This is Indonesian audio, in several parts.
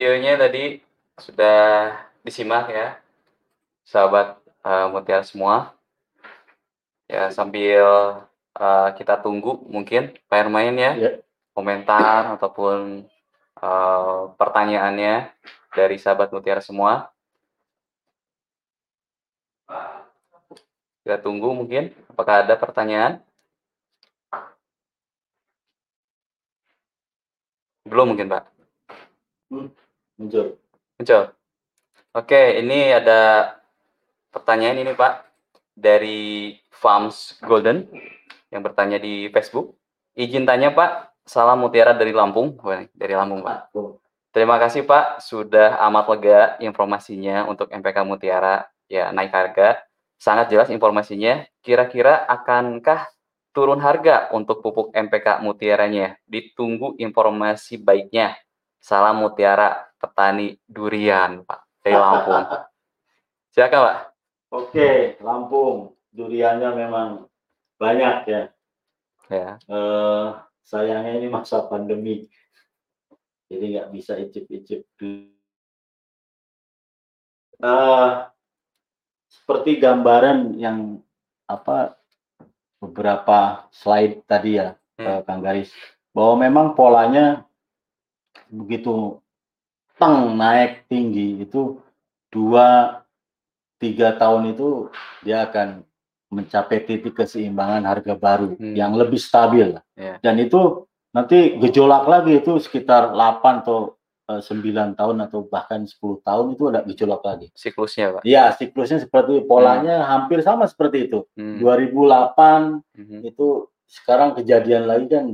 Videonya tadi sudah disimak ya, sahabat Mutiara semua. Ya, sambil kita tunggu mungkin Pak Hermain ya, komentar ataupun pertanyaannya dari sahabat Mutiara semua. Kita tunggu mungkin, apakah ada pertanyaan? Belum mungkin, Pak. Muncul. Oke, ini ada pertanyaan ini, Pak, dari Farms Golden yang bertanya di Facebook. Izin tanya, Pak. Salam Mutiara dari Lampung. Dari Lampung, Pak. Terima kasih, Pak. Sudah amat lega informasinya untuk MPK Mutiara. Ya, naik harga. Sangat jelas informasinya. Kira-kira akankah turun harga untuk pupuk MPK Mutiaranya? Ditunggu informasi baiknya. Salam Mutiara petani durian, Pak, dari Lampung. Silakan, Pak. Oke, Lampung duriannya memang banyak ya. Ya. Sayangnya ini masa pandemi, jadi nggak bisa icip-icip. Seperti gambaran yang beberapa slide tadi ya, Kang Garis, bahwa memang polanya begitu naik tinggi itu 2-3 tahun itu dia akan mencapai titik keseimbangan harga baru yang lebih stabil dan itu nanti gejolak lagi itu sekitar 8 atau 9 tahun atau bahkan 10 tahun itu ada gejolak lagi siklusnya, Pak. Ya, siklusnya seperti polanya hampir sama seperti itu. 2008 itu sekarang kejadian lagi kan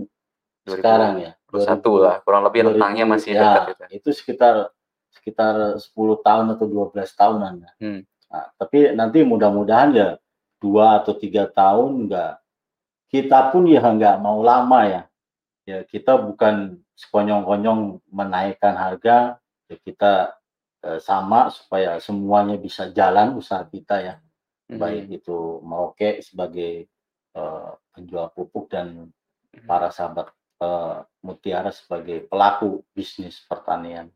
2000. Sekarang ya 2001 lah, kurang lebih rentangnya masih dekat ya, itu sekitar 10 tahun atau 12 tahunan ya. Nah, tapi nanti mudah-mudahan ya 2 atau 3 tahun kita pun ya nggak mau lama ya. Ya kita bukan sekonyong-konyong menaikkan harga, ya kita sama supaya semuanya bisa jalan usaha kita ya. Baik itu Merauke sebagai penjual pupuk dan para sahabat Mutiara sebagai pelaku bisnis pertanian.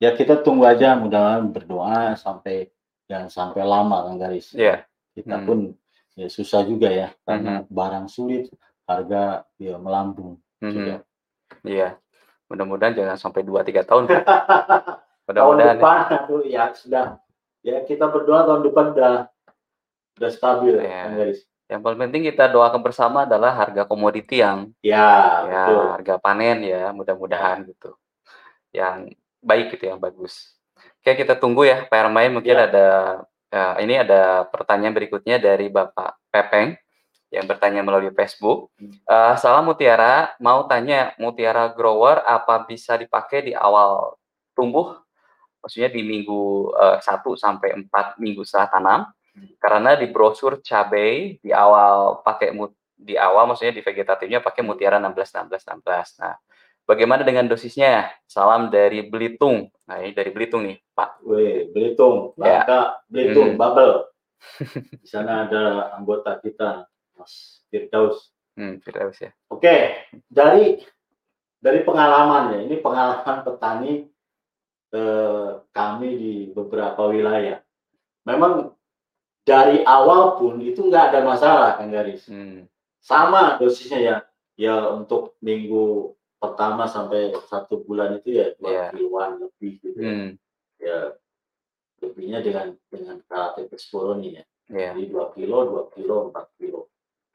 Ya kita tunggu aja, mudah-mudahan berdoa sampai jangan sampai lama, Kang Garis. Yeah. Kita pun ya susah juga ya karena barang sulit, harga ya melambung juga. Iya. Mudah-mudahan jangan sampai 2-3 tahun. Mudah-mudahan tahun depan tuh ya sudah. Ya kita berdoa tahun depan udah stabil ya, Kang Garis. Yang paling penting kita doakan bersama adalah harga komoditi yang betul. Harga panen ya, mudah-mudahan gitu. Yang baik gitu, yang bagus. Oke, kita tunggu ya Pak Hermain, mungkin ini ada pertanyaan berikutnya dari Bapak Pepeng yang bertanya melalui Facebook. Salam Mutiara, mau tanya Mutiara Grower apa bisa dipakai di awal tumbuh? Maksudnya di minggu 1 sampai 4 minggu setelah tanam. Karena di brosur cabai di awal maksudnya di vegetatifnya pakai Mutiara 16. Nah, bagaimana dengan dosisnya? Salam dari Belitung. Nah, ini dari Belitung nih, Pak. Belitung, Bangka, Belitung, Babel. Di sana ada anggota kita, Mas Firdaus. Firdaus ya. Oke, dari pengalaman ya. Ini pengalaman petani kami di beberapa wilayah. Memang dari awal pun itu nggak ada masalah, Kang Garis. Sama dosisnya ya untuk minggu pertama sampai 1 bulan itu ya 2 kiloan lebih gitu ya. Lebihnya dengan Karate Plus Boroni ya. Jadi 2 kilo, 4 kilo.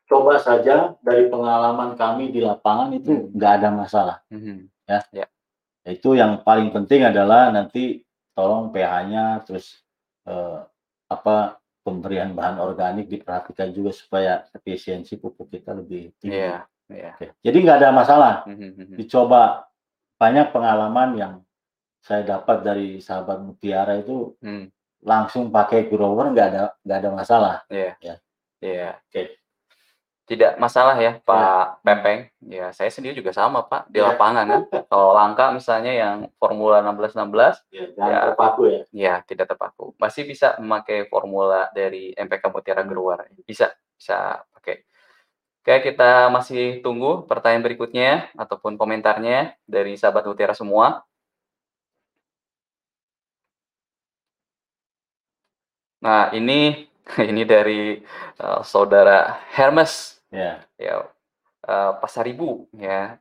Coba saja dari pengalaman kami di lapangan itu nggak ada masalah. Itu yang paling penting adalah nanti tolong pH-nya, terus pemberian bahan organik diperhatikan juga supaya efisiensi pupuk kita lebih tinggi. Jadi nggak ada masalah. Dicoba, banyak pengalaman yang saya dapat dari sahabat Mutiara itu langsung pakai grower nggak ada masalah. Tidak masalah ya Pak Pempeng. Ya saya sendiri juga sama Pak di lapangan kan. Kalau langka misalnya yang formula 16 terpaku ya. Ya tidak terpaku. Masih bisa memakai formula dari MPK Mutiara Grower. Bisa pakai. Oke, kita masih tunggu pertanyaan berikutnya ataupun komentarnya dari sahabat Mutiara semua. Nah, ini dari saudara Hermes ya Pasaribu ya.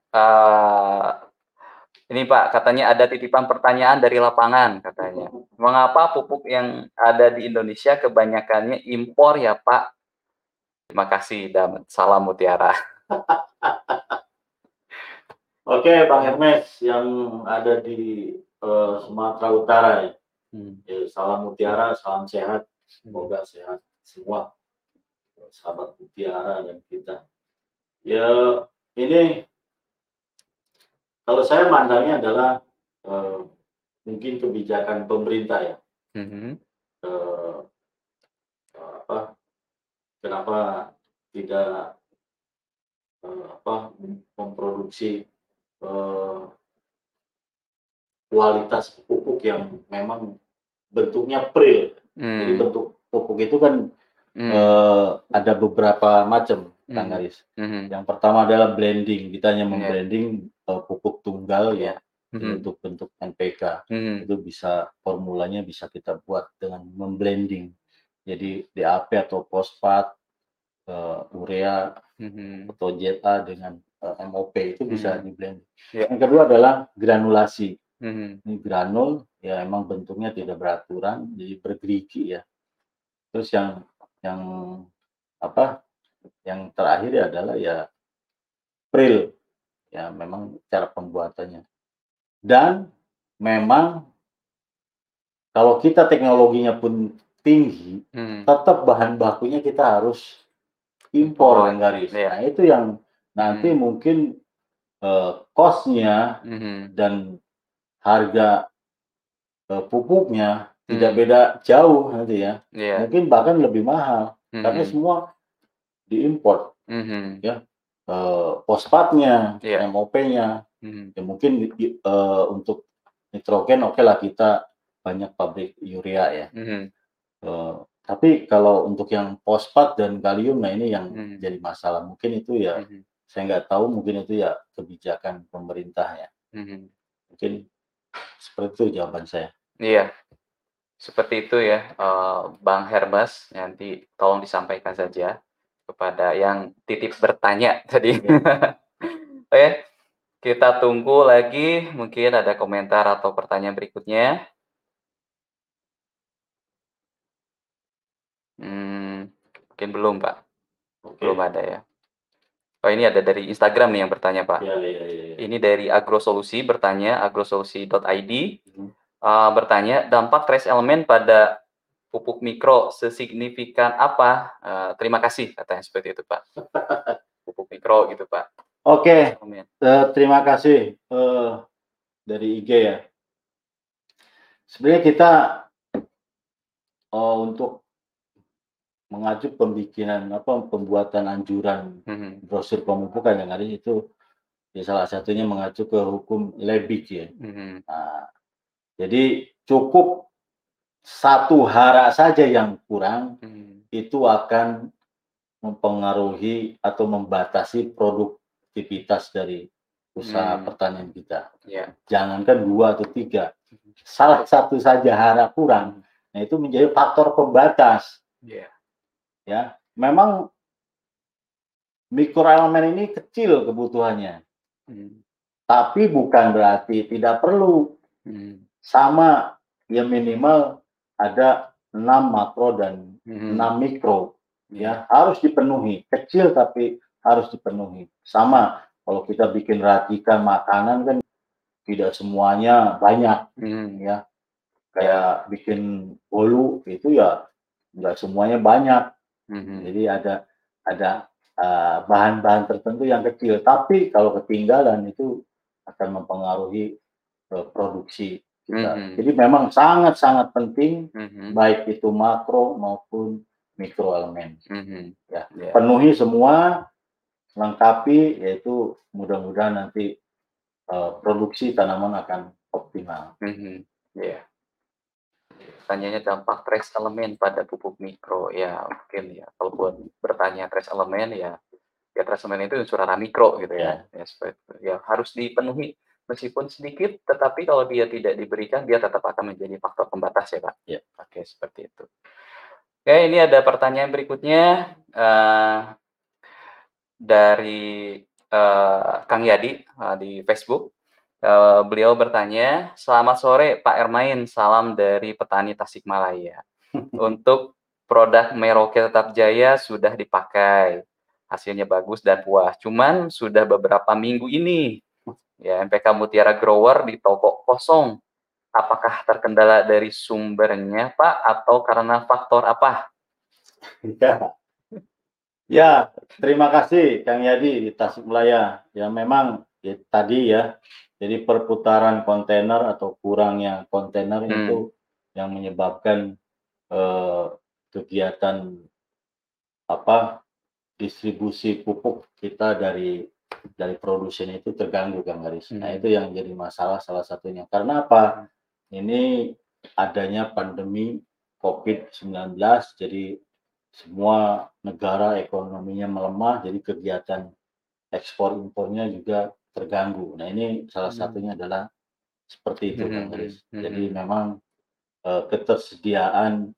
Ini Pak, katanya ada titipan pertanyaan dari lapangan katanya. Mengapa pupuk yang ada di Indonesia kebanyakannya impor ya Pak? Terima kasih dan salam Mutiara. Oke, Bang Hermes yang ada di Sumatera Utara ya. Salam Mutiara, salam sehat. Semoga sehat semua sahabat Mutiara dan kita. Ya, ini kalau saya mandangnya adalah mungkin kebijakan pemerintah ya. Kenapa tidak memproduksi kualitas pupuk yang memang bentuknya pril. Jadi bentuk pupuk itu kan ada beberapa macam, Kang Aris. Yang pertama adalah blending. Kita hanya memblending pupuk tunggal ya, untuk bentuk NPK. Itu bisa, formulanya bisa kita buat dengan memblending. Jadi DAP atau fosfat, urea, atau JA dengan MOP itu bisa diblending. Yang kedua adalah granulasi. Ini granul ya emang bentuknya tidak beraturan, jadi bergerigi ya. Terus yang terakhir adalah ya pril ya, memang cara pembuatannya. Dan memang kalau kita teknologinya pun tinggi, tetap bahan bakunya kita harus impor, Garis. Nah itu yang nanti mungkin cost-nya dan harga pupuknya tidak beda jauh nanti ya, mungkin bahkan lebih mahal karena semua diimpor ya, fosfatnya, MOP-nya, ya mungkin untuk nitrogen okelah kita banyak pabrik urea ya. Tapi kalau untuk yang fosfat dan kalium, nah ini yang jadi masalah. Mungkin itu ya, saya nggak tahu, mungkin itu ya kebijakan pemerintah ya. Mungkin seperti itu jawaban saya. Iya, seperti itu ya, Bang Hermes. Nanti tolong disampaikan saja kepada yang titip bertanya tadi. Oke, kita tunggu lagi. Mungkin ada komentar atau pertanyaan berikutnya. Mungkin belum Pak, belum ada ya. Oh ini ada dari Instagram nih yang bertanya Pak. Ini dari Agrosolusi bertanya, agrosolusi.id bertanya dampak trace elemen pada pupuk mikro sesignifikan apa? Terima kasih katanya seperti itu Pak. Pupuk mikro gitu Pak. Oke, terima kasih dari IG ya. Sebenarnya kita untuk mengacu pembikinan pembuatan anjuran brosur pemupukan yang hari itu ya, salah satunya mengacu ke hukum Lebig ya. Nah, jadi cukup satu hara saja yang kurang itu akan mempengaruhi atau membatasi produktivitas dari usaha pertanian kita. Jangankan 2 atau 3, salah satu saja hara kurang, nah itu menjadi faktor pembatas. Ya, memang mikroelemen ini kecil kebutuhannya, tapi bukan berarti tidak perlu. Sama ya, minimal ada 6 makro dan 6 mikro ya, harus dipenuhi. Kecil tapi harus dipenuhi. Sama kalau kita bikin racikan makanan kan tidak semuanya banyak ya, kayak bikin bolu itu ya nggak semuanya banyak. Jadi ada bahan-bahan tertentu yang kecil, tapi kalau ketinggalan itu akan mempengaruhi produksi kita. Jadi memang sangat-sangat penting baik itu makro maupun mikro elemen. Ya, penuhi semua, lengkapi, yaitu mudah-mudahan nanti produksi tanaman akan optimal. Tanyanya dampak trace elemen pada pupuk mikro ya, mungkin ya kalau buat bertanya trace elemen ya, ya trace elemen itu unsur hara mikro gitu ya. Ya, seperti, ya harus dipenuhi meskipun sedikit, tetapi kalau dia tidak diberikan dia tetap akan menjadi faktor pembatas ya Pak. Oke, seperti itu. Oke, ini ada pertanyaan berikutnya dari Kang Yadi di Facebook. Beliau bertanya, selamat sore Pak Ermain, salam dari petani Tasikmalaya. Untuk produk Meroket Tetap Jaya sudah dipakai, hasilnya bagus dan puas. Cuman sudah beberapa minggu ini, ya, MPK Mutiara Grower di toko kosong. Apakah terkendala dari sumbernya, Pak, atau karena faktor apa? Ya, terima kasih Kang Yadi di Tasikmalaya. Ya, memang ya, tadi ya, jadi perputaran kontainer atau kurangnya kontainer itu yang menyebabkan kegiatan apa distribusi pupuk kita dari produsen itu terganggu, Kang Aris. Nah, itu yang jadi masalah salah satunya. Karena apa? Ini adanya pandemi COVID-19, jadi semua negara ekonominya melemah, jadi kegiatan ekspor-impornya juga terganggu. Nah, ini salah satunya adalah seperti itu, Kang Aris. Jadi memang ketersediaan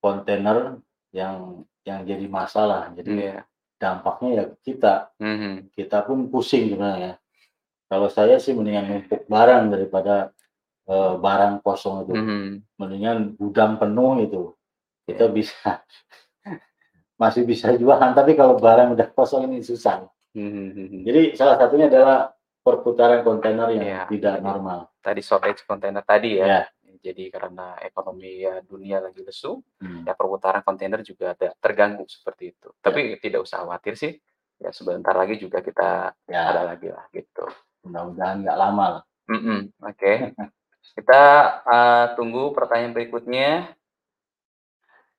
kontainer yang jadi masalah. Jadi dampaknya ya kita pun pusing sebenarnya. Kalau saya sih mendingan numpuk barang daripada barang kosong itu, mendingan gudang penuh itu kita bisa masih bisa jualan, tapi kalau barang udah kosong ini susah. Jadi salah satunya adalah perputaran kontainer yang tidak normal. Tadi shortage kontainer tadi ya. Jadi karena ekonomi ya dunia lagi lesu, ya perputaran kontainer juga ada terganggu seperti itu. Tapi tidak usah khawatir sih. Ya sebentar lagi juga kita ada lagi lah gitu. Mudah-mudahan nggak lama lah. Oke. Kita tunggu pertanyaan berikutnya.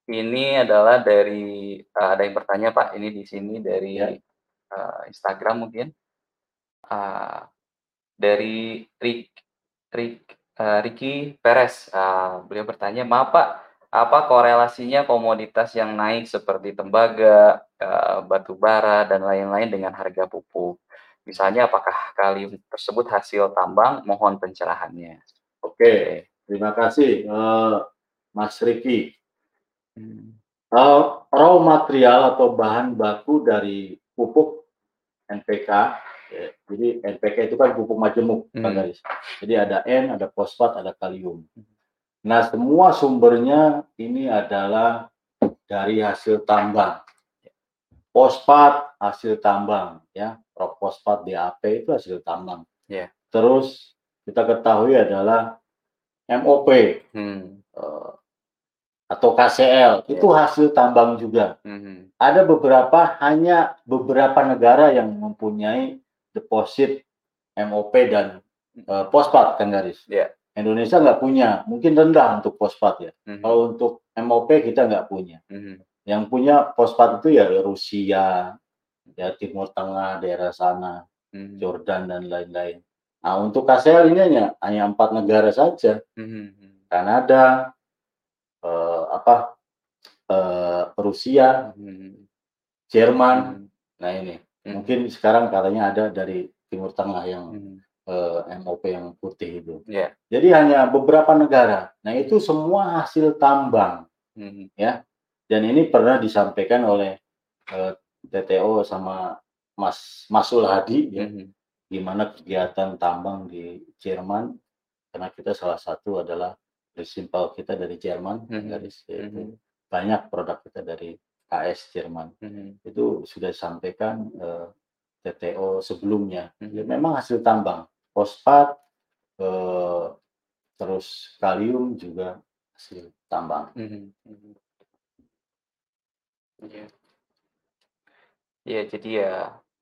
Ini adalah dari ada yang bertanya Pak, ini di sini dari Instagram mungkin dari Ricky Perez. Beliau bertanya, maaf Pak, apa korelasinya komoditas yang naik seperti tembaga, batu bara dan lain-lain dengan harga pupuk? Misalnya apakah kalium tersebut hasil tambang? Mohon pencerahannya. Oke. Terima kasih Mas Riki. Raw material atau bahan baku dari pupuk NPK, jadi NPK itu kan pupuk majemuk, Pak Garis. Jadi ada N, ada fosfat, ada kalium. Nah, semua sumbernya ini adalah dari hasil tambang. Fosfat hasil tambang, ya. Fosfat DAP itu hasil tambang. Terus kita ketahui adalah MOP atau KCL itu hasil tambang juga. Ada beberapa, hanya beberapa negara yang mempunyai deposit MOP dan fosfat, Kang Garis. Indonesia nggak punya, mungkin rendah untuk fosfat ya. Kalau untuk MOP kita nggak punya. Yang punya fosfat itu ya Rusia, ya Timur Tengah, daerah sana, Jordan dan lain-lain. Nah, untuk KCL ini hanya 4 negara saja. Kanada, Rusia, Jerman. Nah, ini mungkin sekarang katanya ada dari Timur Tengah yang MOP yang putih itu. Jadi hanya beberapa negara. Nah, itu semua hasil tambang. Ya. Dan ini pernah disampaikan oleh TTO sama Masul Hadi, ya, gimana kegiatan tambang di Jerman, karena kita salah satu adalah resimpal kita dari Jerman, Garis, yaitu banyak produk kita dari KS Jerman. Itu sudah disampaikan TTO sebelumnya. Memang hasil tambang, fosfat, terus kalium juga hasil tambang. Ya, jadi ya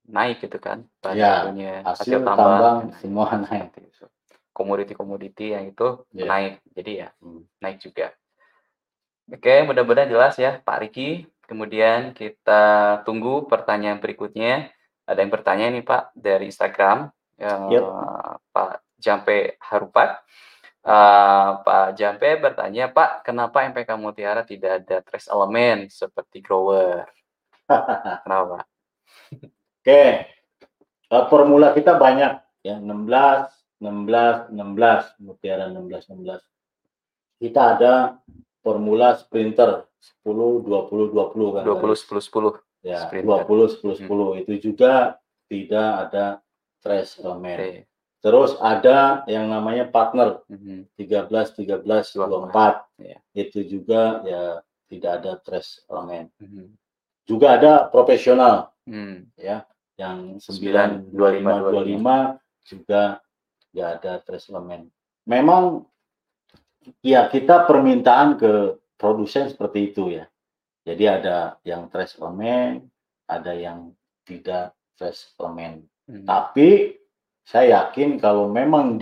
naik gitu kan. Banyak hasil tambang semua naik. Komoditi-komoditi yang itu naik. Jadi ya naik juga. Oke, mudah-mudahan jelas ya Pak Riki. Kemudian kita tunggu pertanyaan berikutnya. Ada yang bertanya nih Pak dari Instagram. Pak Jampe Harupat. Pak Jampe bertanya, Pak, kenapa MPK Mutiara tidak ada trace elemen seperti grower? Kenapa? Oke, formula kita banyak ya, 16 Mutiara 16. Kita ada Formula Sprinter 10-20-20 kan? 20-10-10. Ya, Sprinter. 20-10-10. Itu juga tidak ada trash element. Okay. Terus ada yang namanya partner 13-13-24. Yeah. Itu juga ya tidak ada trash element. Juga ada profesional ya, yang 9-25-25 juga tidak ada trash element. Memang ya kita permintaan ke produsen seperti itu ya. Jadi ada yang trash element, ada yang tidak trash element. Tapi saya yakin kalau memang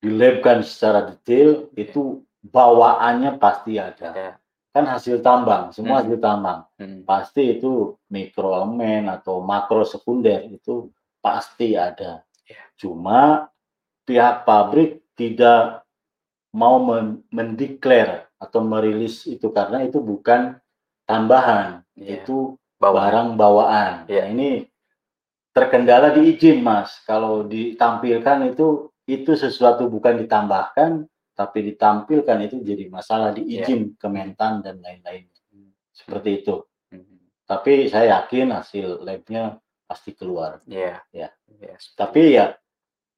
dilabkan secara detail itu bawaannya pasti ada. Kan hasil tambang, semua hasil tambang. Pasti itu mikroelemen atau makro sekunder itu pasti ada. Cuma pihak pabrik tidak mau mendeklar atau merilis itu karena itu bukan tambahan, itu barang bawaan. Ya, ini terkendala di izin, Mas. Kalau ditampilkan itu sesuatu bukan ditambahkan, tapi ditampilkan itu jadi masalah di izin Kementan dan lain-lain. Seperti itu. Tapi saya yakin hasil labnya pasti keluar. Tapi ya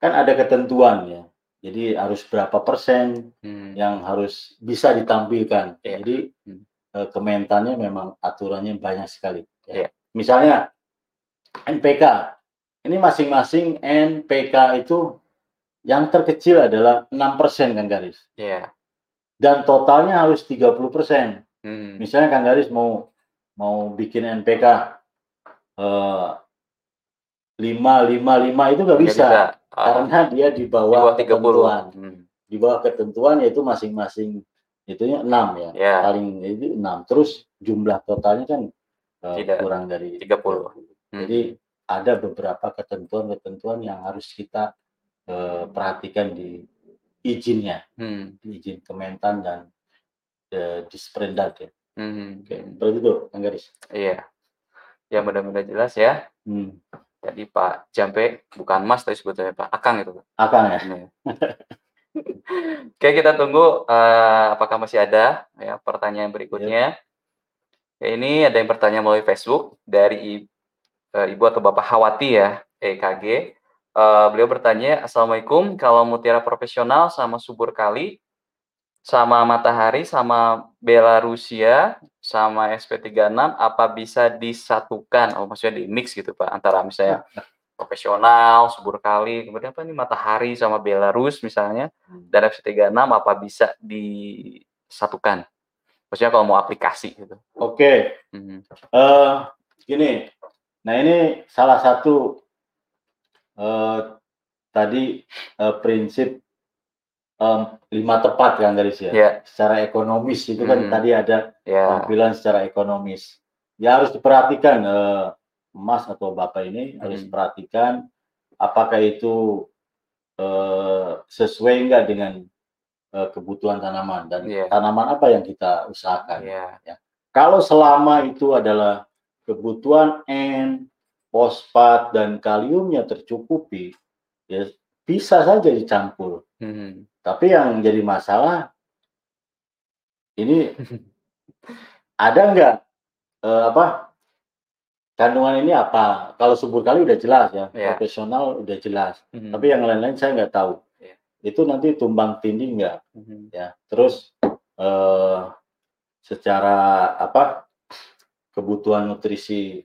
kan ada ketentuan ya. Jadi harus berapa persen yang harus bisa ditampilkan. Jadi Kementannya memang aturannya banyak sekali. Misalnya NPK. Ini masing-masing NPK itu yang terkecil adalah 6% Kang Aris. Dan totalnya harus 30%. Misalnya Kang Aris mau bikin NPK 5 itu nggak bisa. Karena dia di bawah ketentuan. Di bawah ketentuan yaitu masing-masing itunya 6 ya. Paling itu 6. Terus jumlah totalnya kan kurang dari 30. Jadi ada beberapa ketentuan-ketentuan yang harus kita perhatikan di izinnya, di izin Kementan dan di Sprindak ya. Berarti itu, Kang Aris. Iya, ya mudah-mudahan jelas ya. Jadi Pak Jampe bukan Mas tapi sebetulnya Pak Akang itu. Akang ya. Oke, kita tunggu apakah masih ada ya pertanyaan berikutnya. Ya, ini ada yang bertanya melalui Facebook dari Ibu atau Bapak Hawati ya, EKG. Beliau bertanya, Assalamualaikum, kalau Mutiara Profesional sama Subur Kali, sama Matahari, sama Belarusia, sama SP36, apa bisa disatukan? Oh, maksudnya di mix gitu Pak, antara misalnya Profesional, Subur Kali, kemudian apa nih Matahari sama Belarus misalnya, dan SP36 apa bisa disatukan? Maksudnya kalau mau aplikasi gitu. Oke, gini. Nah ini salah satu prinsip 5 tepat kan Garis ya. Secara ekonomis itu kan tadi ada tampilan secara ekonomis. Ya harus diperhatikan Mas atau Bapak ini harus perhatikan apakah itu sesuai enggak dengan kebutuhan tanaman dan tanaman apa yang kita usahakan. Ya. Kalau selama itu adalah kebutuhan N, fosfat dan kaliumnya tercukupi, ya bisa saja dicampur. Tapi yang jadi masalah ini ada nggak kandungan ini apa? Kalau Subur Kali udah jelas ya, Profesional udah jelas. Tapi yang lain-lain saya nggak tahu. Itu nanti tumbang tindih nggak? Ya, terus secara kebutuhan nutrisi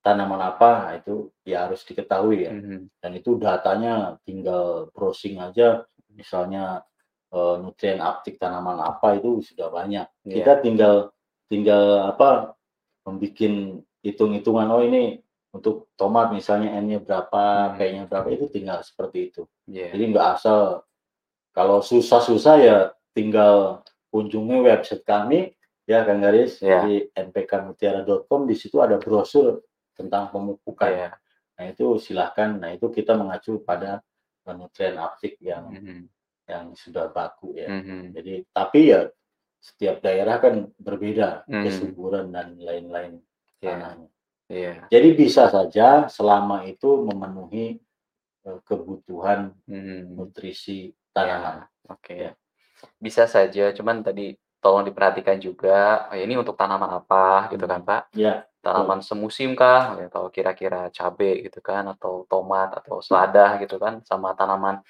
tanaman apa itu ya harus diketahui ya. Dan itu datanya tinggal browsing aja, misalnya nutrien aktif tanaman apa itu sudah banyak. Kita tinggal membuat hitung-hitungan, oh ini untuk tomat misalnya N-nya berapa, K-nya berapa, itu tinggal seperti itu. Jadi nggak asal, kalau susah-susah ya tinggal kunjungi website kami. Ya Kang Aris, di mpkmutiara.com di situ ada brosur tentang pemupukan. Nah itu silahkan. Nah itu kita mengacu pada nutrien aktif yang sudah baku ya. Jadi tapi ya setiap daerah kan berbeda kesuburan dan lain-lain tanahnya. Jadi bisa saja selama itu memenuhi kebutuhan nutrisi tanaman. Bisa saja, cuman tadi tolong diperhatikan juga, ini untuk tanaman apa gitu kan Pak? Iya. Tanaman semusim kah? Atau kira-kira cabai gitu kan, atau tomat atau selada gitu kan, sama tanaman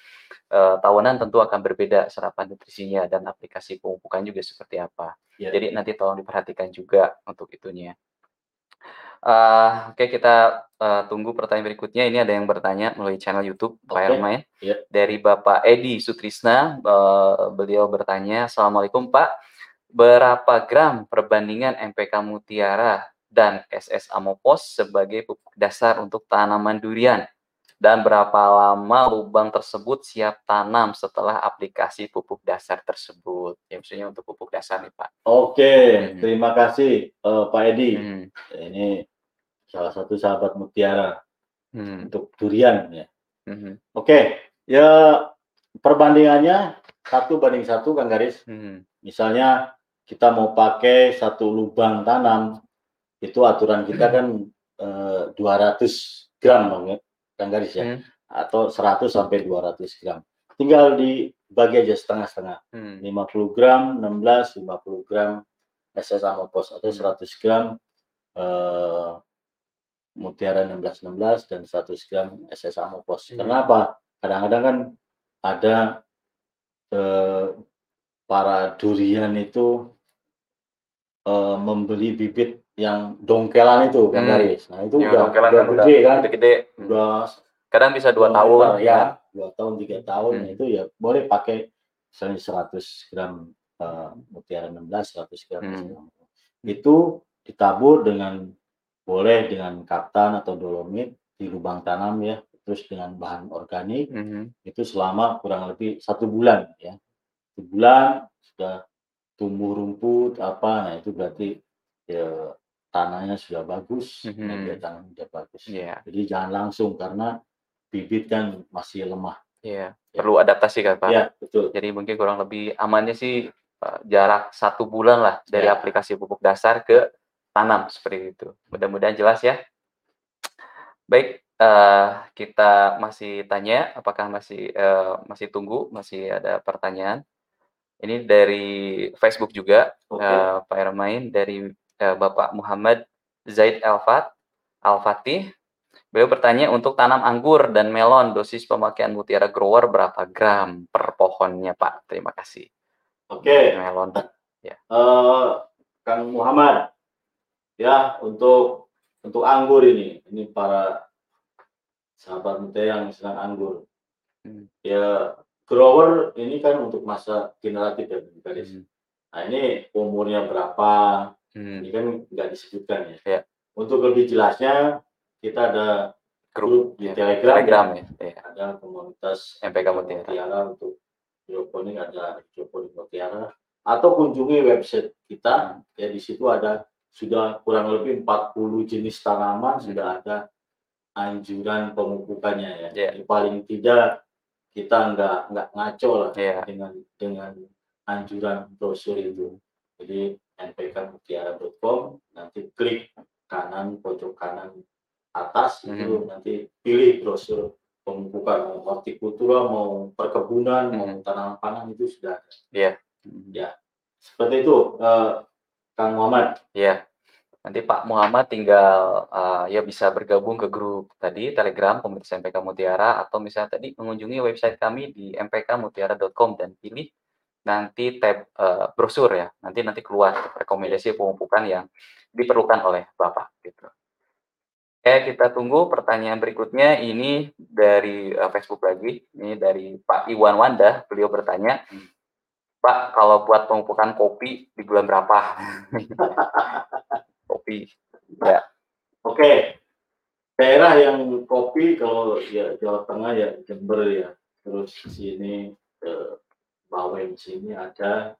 tahunan tentu akan berbeda serapan nutrisinya dan aplikasi pemupukan juga seperti apa. Yeah. Jadi nanti tolong diperhatikan juga untuk itunya. Oke, kita tunggu pertanyaan berikutnya. Ini ada yang bertanya melalui channel YouTube Fireman dari Bapak Edi Sutrisna. Beliau bertanya, Assalamualaikum Pak, berapa gram perbandingan MPK Mutiara dan SS Amopos sebagai pupuk dasar untuk tanaman durian, dan berapa lama lubang tersebut siap tanam setelah aplikasi pupuk dasar tersebut? Ya, maksudnya untuk pupuk dasar nih Pak. Oke, terima kasih Pak Edi. Ini salah satu sahabat Mutiara untuk durian ya. Oke, ya perbandingannya 1:1 Kang Aris. Misalnya kita mau pakai 1 lubang tanam, itu aturan kita kan 200 gram Kang Aris ya, atau 100 sampai 200 gram. Tinggal dibagi aja setengah-setengah. 50 gram 16, 50 gram SS Amopos, atau 100 gram Mutiara 16-16 dan 100 gram SS Amopos. Kenapa? Kadang-kadang kan ada para durian itu membeli bibit yang dongkelan itu Kang Aris. Nah itu ya, udah gede. Udah, kadang bisa 2 tahun ya, 2 tahun 3 tahun itu ya boleh pakai misalnya 100 gram Mutiara 16, 100 gram itu ditabur dengan boleh dengan kaftan atau dolomit di lubang tanam ya, terus dengan bahan organik itu selama kurang lebih 1 bulan ya. 1 bulan sudah tumbuh rumput apa, nah itu berarti ya, tanahnya sudah bagus, media tanam sudah bagus. Jadi jangan langsung karena bibit kan masih lemah. Perlu adaptasi kan Pak. Betul. Jadi mungkin kurang lebih amannya sih jarak 1 bulan lah dari aplikasi pupuk dasar ke tanam seperti itu. Mudah-mudahan jelas ya. Baik, kita masih tanya, apakah masih tunggu, masih ada pertanyaan? Ini dari Facebook juga, Pak Ermain, dari Bapak Muhammad Zaid Alfad Alfatih. Beliau bertanya, untuk tanam anggur dan melon, dosis pemakaian Mutiara Grower berapa gram per pohonnya Pak? Terima kasih. Melon. Kang Muhammad. Ya, untuk anggur ini para sahabat Mutiara yang sedang anggur. Ya, grower ini kan untuk masa generatif ya, nah ini umurnya berapa, ini kan nggak disebutkan ya. Untuk lebih jelasnya, kita ada grup di Telegram ya. Ada komunitas MPK Mutiara untuk hidroponik, ada hidroponik Mutiara, atau kunjungi website kita ya, di situ ada sudah kurang lebih 40 jenis tanaman, sudah ada anjuran pemupukannya ya. Jadi paling tidak kita nggak ngaco lah dengan anjuran brosur itu. Jadi mpkmutiara.com, nanti klik kanan pojok kanan atas itu nanti pilih brosur pemupukan, mau hortikultura, mau perkebunan, mau tanaman pangan, itu sudah ada. Seperti itu. Kang Muhammad. Nanti Pak Muhammad tinggal ya bisa bergabung ke grup tadi Telegram Komunitas MPK Mutiara, atau misalnya tadi mengunjungi website kami di mpkmutiara.com dan pilih nanti tab brosur ya. Nanti keluar rekomendasi pemupukan yang diperlukan oleh Bapak gitu. Kita tunggu pertanyaan berikutnya. Ini dari Facebook lagi. Ini dari Pak Iwan Wanda. Beliau bertanya, Pak, kalau buat pemupukan kopi di bulan berapa? Kopi, ya. Daerah yang kopi kalau ya Jawa Tengah ya Jember ya. Terus sini Bawen sini ada.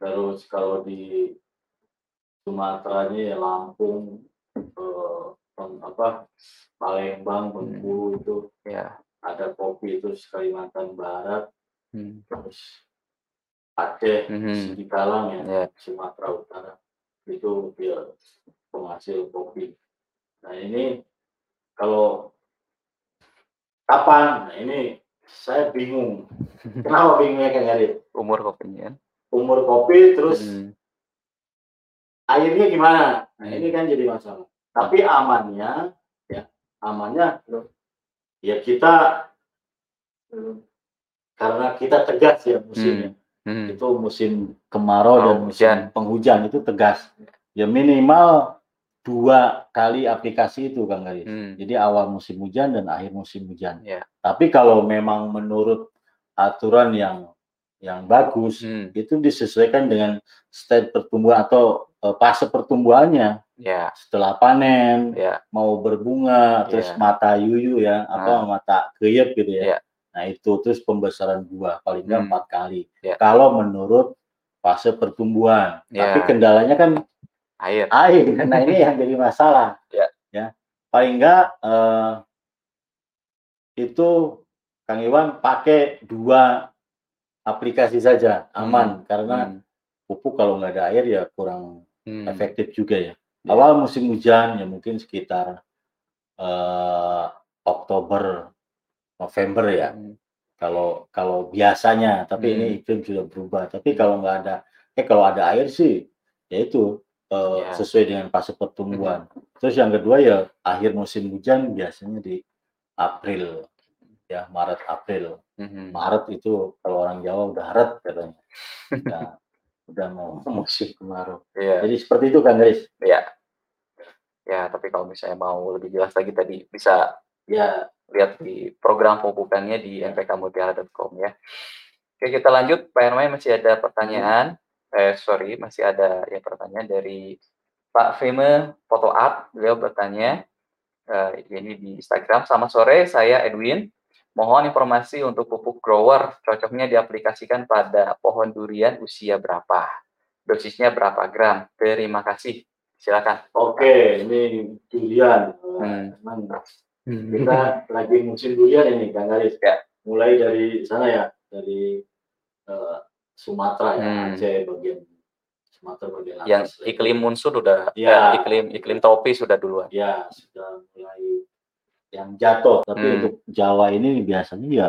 Terus kalau di Sumateranya ya Lampung, Palembang, Bengkulu itu ada kopi. Itu Kalimantan Barat. Terus Aceh, Singkalang ya, Sumatera Utara itu ya, penghasil kopi. Nah ini kalau kapan? Nah ini saya bingung. Kenapa bingungnya Kang Yadi? Umur kopinya. umur kopi, terus airnya gimana? Nah, ini kan jadi masalah. Tapi amannya, ya amannya, ya kita karena kita tegas ya musimnya. Itu musim kemarau dan musim penghujan itu tegas. Ya minimal 2 kali aplikasi itu Kang Aris. Jadi awal musim hujan dan akhir musim hujan. Yeah. Tapi kalau memang menurut aturan yang bagus itu disesuaikan dengan stage pertumbuhan atau fase pertumbuhannya. Yeah. Setelah panen, mau berbunga, terus mata yuyu ya, atau mata keyep gitu ya. Yeah. Nah itu terus pembesaran buah paling nggak 4 kali kalau menurut fase pertumbuhan. Tapi kendalanya kan air karena ini yang jadi masalah ya paling nggak itu Kang Iwan pakai 2 aplikasi saja aman karena pupuk kalau nggak ada air ya kurang efektif juga ya. Awal musim hujan ya mungkin sekitar Oktober November ya, kalau biasanya, tapi ini iklim sudah berubah. Tapi kalau nggak ada, kalau ada air sih, yaitu sesuai dengan fase pertumbuhan. Terus yang kedua ya akhir musim hujan biasanya di April, ya Maret April. Maret itu kalau orang Jawa udah haret katanya, udah mau musim kemarau. Jadi seperti itu Kang Aris. Ya tapi kalau misalnya mau lebih jelas lagi tadi bisa lihat di program pupukannya di mpkmutiara.com ya. Oke, kita lanjut. Pak Hermes masih ada pertanyaan. Masih ada ya pertanyaan dari Pak Feme Foto Art. Beliau bertanya ini di Instagram. Selamat sore, saya Edwin. Mohon informasi untuk pupuk grower cocoknya diaplikasikan pada pohon durian usia berapa? Dosisnya berapa gram? Terima kasih. Silakan. Oke, ini durian. Mantap. Kita lagi musim durian ini Kang Aris ya, mulai dari sana ya, dari Sumatera ya, Aceh bagian Sumatera bagian atas yang iklim monsun sudah iklim tropis sudah duluan ya, sudah mulai yang jatuh. Tapi untuk Jawa ini biasanya ya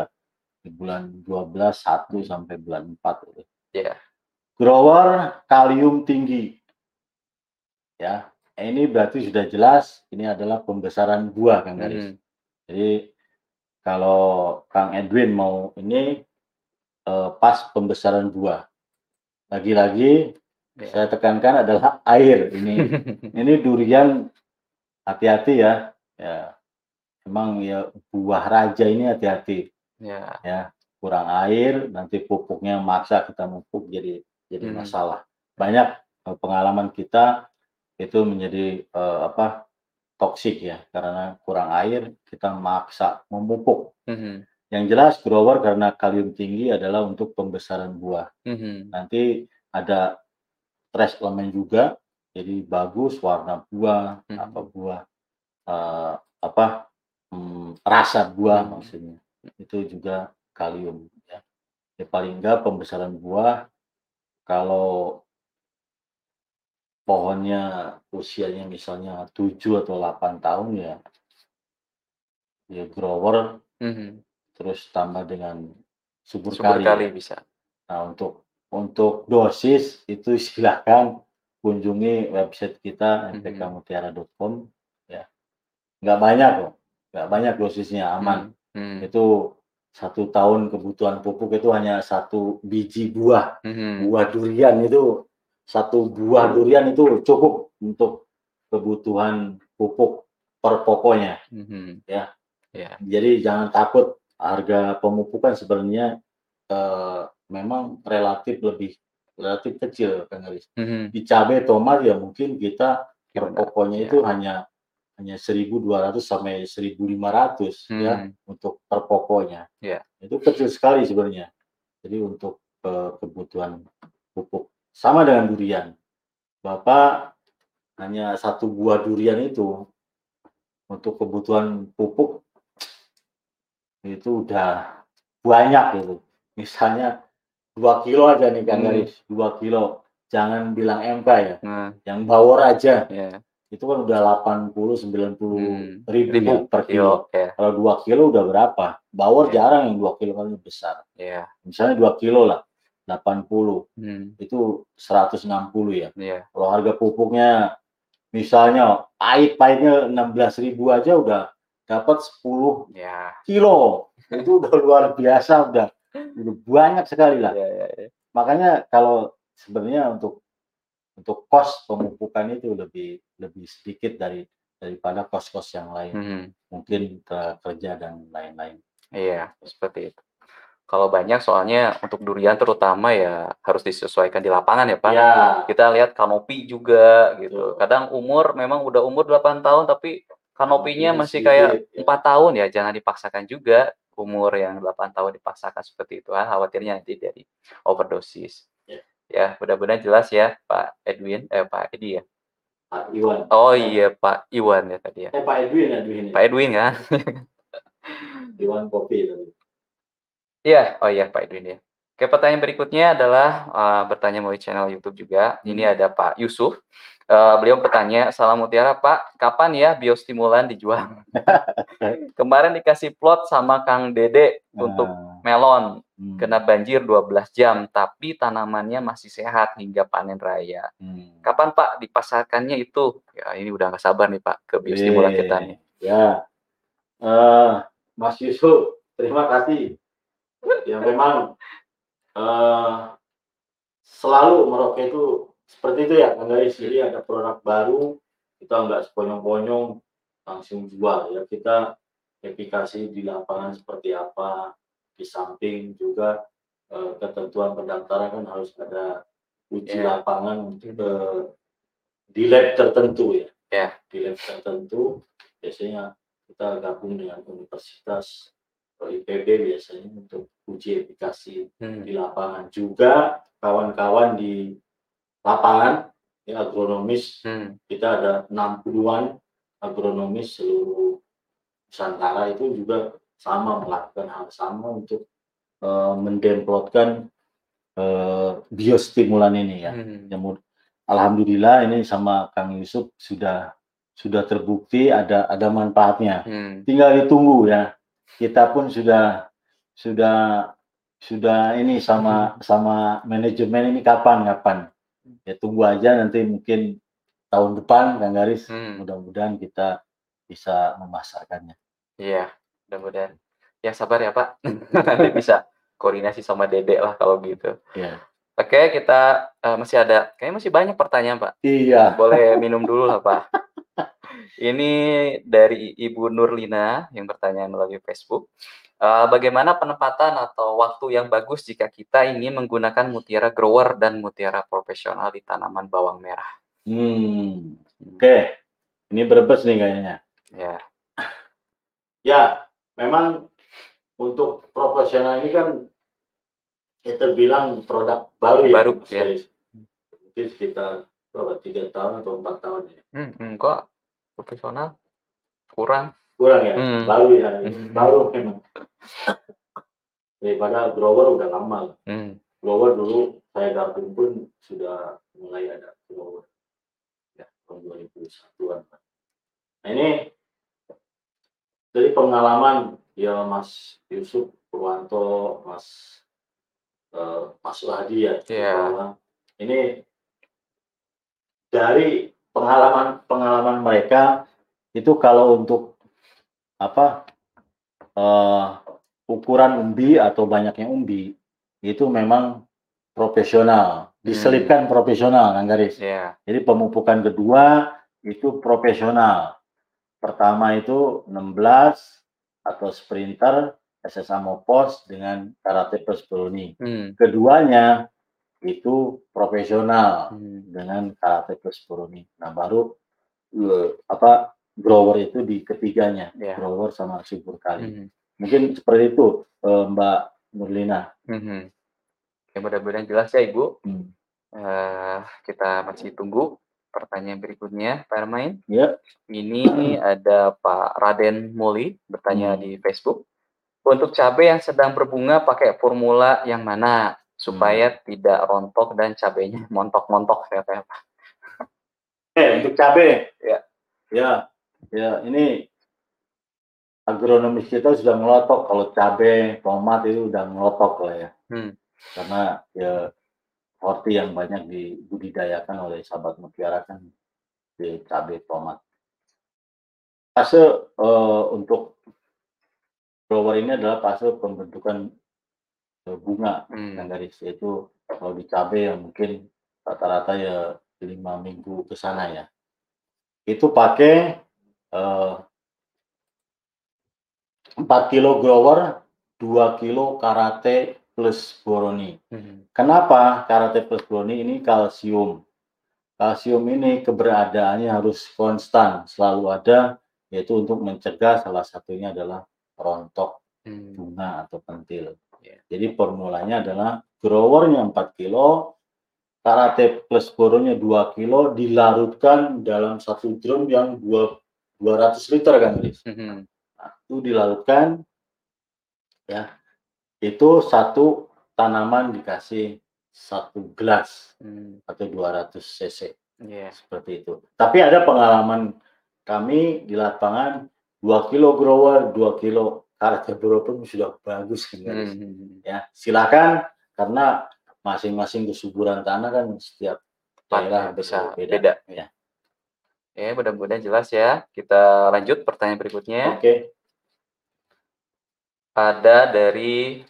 di bulan 12 1 sampai bulan 4 gitu. Grower kalium tinggi ya. Ini berarti sudah jelas, ini adalah pembesaran buah Kang Aris. Jadi kalau Kang Edwin mau ini pas pembesaran buah. Lagi-lagi saya tekankan adalah air ini. Ini durian hati-hati ya. Ya. Emang ya buah raja ini hati-hati. Ya, kurang air nanti pupuknya maksa kita mupuk jadi masalah. Banyak pengalaman kita itu menjadi toksik ya, karena kurang air kita maksa memupuk. Yang jelas grower karena kalium tinggi adalah untuk pembesaran buah. Nanti ada stress elemen juga, jadi bagus warna buah, rasa buah maksudnya. Itu juga kalium ya. Ya paling enggak pembesaran buah kalau pohonnya usianya misalnya 7 atau 8 tahun ya grower terus tambah dengan subur kali bisa. Nah untuk dosis itu silakan kunjungi website kita mpkmutiara.com ya. Nggak banyak dosisnya, aman. Itu 1 tahun kebutuhan pupuk itu hanya 1 biji buah. Buah durian itu 1 buah durian itu cukup untuk kebutuhan pupuk per pokoknya. Ya. Yeah. Jadi jangan takut, harga pemupukan sebenarnya memang relatif kecil Kang Aris. Di cabai tomat ya mungkin kita per pokoknya itu hanya 1.200 sampai 1.500 ya untuk per pokoknya. Itu kecil sekali sebenarnya. Jadi untuk kebutuhan pupuk sama dengan durian. Bapak hanya 1 buah durian itu untuk kebutuhan pupuk itu udah banyak gitu. Misalnya 2 kilo aja nih Kang Aris, 2 kilo. Jangan bilang MK ya. Yang bawor aja. Itu kan udah 80-90 ribu per kilo. Kalau 2 kilo udah berapa? Bawor jarang yang 2 kilo kan besar. Misalnya 2 kilo lah. 80 itu 160 ya. Yeah. Kalau harga pupuknya misalnya pahit-pahitnya 16.000 aja udah dapat 10 yeah. kilo. Itu udah luar biasa, udah banyak sekali lah. Yeah, yeah, yeah. Makanya kalau sebenarnya untuk kos pemupukan itu lebih sedikit daripada kos-kos yang lain. Mungkin kerja dan lain-lain. Iya, yeah, seperti itu. Kalau banyak soalnya untuk durian terutama ya harus disesuaikan di lapangan ya Pak. Ya. Kita lihat kanopi juga gitu. Kadang umur memang udah umur 8 tahun tapi kanopinya masih kayak 4 tahun ya. Jangan dipaksakan juga umur yang 8 tahun dipaksakan seperti itu. Khawatirnya nanti dari overdosis. Ya, ya mudah-mudahan jelas ya Pak Edwin, Pak Edi ya. Pak Iwan. Oh iya Pak Iwan ya tadi ya. Pak Edwin, Pak Edwin kan. Iwan kopi tadi. Iya, oh iya Pak Edwin ya. Oke, pertanyaan berikutnya adalah bertanya melalui channel YouTube juga. Ini ada Pak Yusuf. Beliau bertanya, "Salam Mutiara Pak, kapan ya biostimulan dijual?" Kemarin dikasih plot sama Kang Dede untuk melon. Kena banjir 12 jam, tapi tanamannya masih sehat hingga panen raya. Kapan Pak dipasarkannya itu? Ya, ini udah nggak sabar nih Pak ke biostimulan kita nih. Ya. Mas Yusuf, terima kasih. Ya memang selalu Merauke itu seperti itu ya, Kang Aris. Jadi ada produk baru, kita nggak sebonyong-bonyong langsung jual ya, kita aplikasi di lapangan seperti apa. Di samping juga ketentuan pendaftaran kan harus ada uji lapangan di lab tertentu ya. Di lab tertentu biasanya kita gabung dengan universitas IPB biasanya untuk uji aplikasi di lapangan. Juga kawan-kawan di lapangan ya, agronomis kita ada 60-an agronomis seluruh Nusantara itu juga sama melakukan hal sama untuk mendevelopkan biostimulan ini ya. Alhamdulillah ini sama Kang Yusuf sudah terbukti ada manfaatnya. Tinggal ditunggu ya. Kita pun sudah ini sama manajemen ini kapan ya, tunggu aja nanti mungkin tahun depan Kang Aris mudah-mudahan kita bisa memasarkannya. Iya, mudah-mudahan ya, sabar ya Pak. Nanti bisa koordinasi sama Dedek lah kalau gitu. Iya. Oke, kita masih ada, kayaknya masih banyak pertanyaan Pak. Iya. Boleh minum dulu lah Pak. Ini dari Ibu Nurlina yang bertanya melalui Facebook. Bagaimana penempatan atau waktu yang bagus jika kita ingin menggunakan Mutiara Grower dan Mutiara Profesional di tanaman bawang merah? Oke. Ini Brebes nih kayaknya. Ya. Ya, memang untuk profesional ini kan ya terbilang produk baru ya. Baru, ya. Mungkin sekitar 3 tahun atau 4 tahun ya. Kok profesional kurang ya, baru ya, baru memang. Daripada grower udah lama. Grower dulu saya gabung pun sudah mulai ada grower ya tahun 2001-an. Nah, ini dari pengalaman ya Mas Yusuf Purwanto, Mas Wahdi ya. Ini dari pengalaman mereka itu kalau untuk ukuran umbi atau banyaknya umbi itu memang profesional, diselipkan profesional Kang Garis. Jadi pemupukan kedua itu profesional, pertama itu 16 atau Sprinter SS Amopos dengan Karate Plus Boroni. Keduanya itu profesional dengan Karate Plus Boroni. Nah, baru grower itu di ketiganya, grower sama Subur Kali. Mungkin seperti itu Mbak Nurlina. Ya, mudah-mudahan jelas ya Ibu. Kita masih tunggu pertanyaan berikutnya Pak Hermain. Ini ada Pak Raden Muli bertanya di Facebook, untuk cabai yang sedang berbunga pakai formula yang mana supaya tidak rontok dan cabainya montok-montok kayak apa? Untuk cabai ya ini agronomis kita sudah ngelotok. Kalau cabai tomat itu udah ngelotok lah ya. Karena ya horti yang banyak dibudidayakan oleh sahabat Mutiara kan di cabai tomat. Fase untuk grower ini adalah fase pembentukan bunga yang dari situ kalau di cabai yang mungkin rata-rata ya 5 minggu ke sana ya. Itu pakai 4 kilo grower, 2 kilo Karate Plus Boroni. Kenapa Karate Plus Boroni ini kalsium? Kalsium ini keberadaannya harus konstan, selalu ada, yaitu untuk mencegah salah satunya adalah rontok bunga atau pentil. Yeah. Jadi formulanya adalah growernya 4 kilo, Karate Plus Boroni 2 kilo dilarutkan dalam satu drum yang 200 liter kan, Riz? Nah, itu dilarutkan, ya, itu satu tanaman dikasih 1 gelas atau 200 cc, seperti itu. Tapi ada pengalaman kami di lapangan 2 kilo grower, 2 kilo Karate Plus pun sudah bagus, Riz. Ya, silakan karena masing-masing kesuburan tanah kan setiap daerah bisa beda. Ya. Ya, mudah-mudahan jelas ya. Kita lanjut pertanyaan berikutnya. Oke. Okay. Ada dari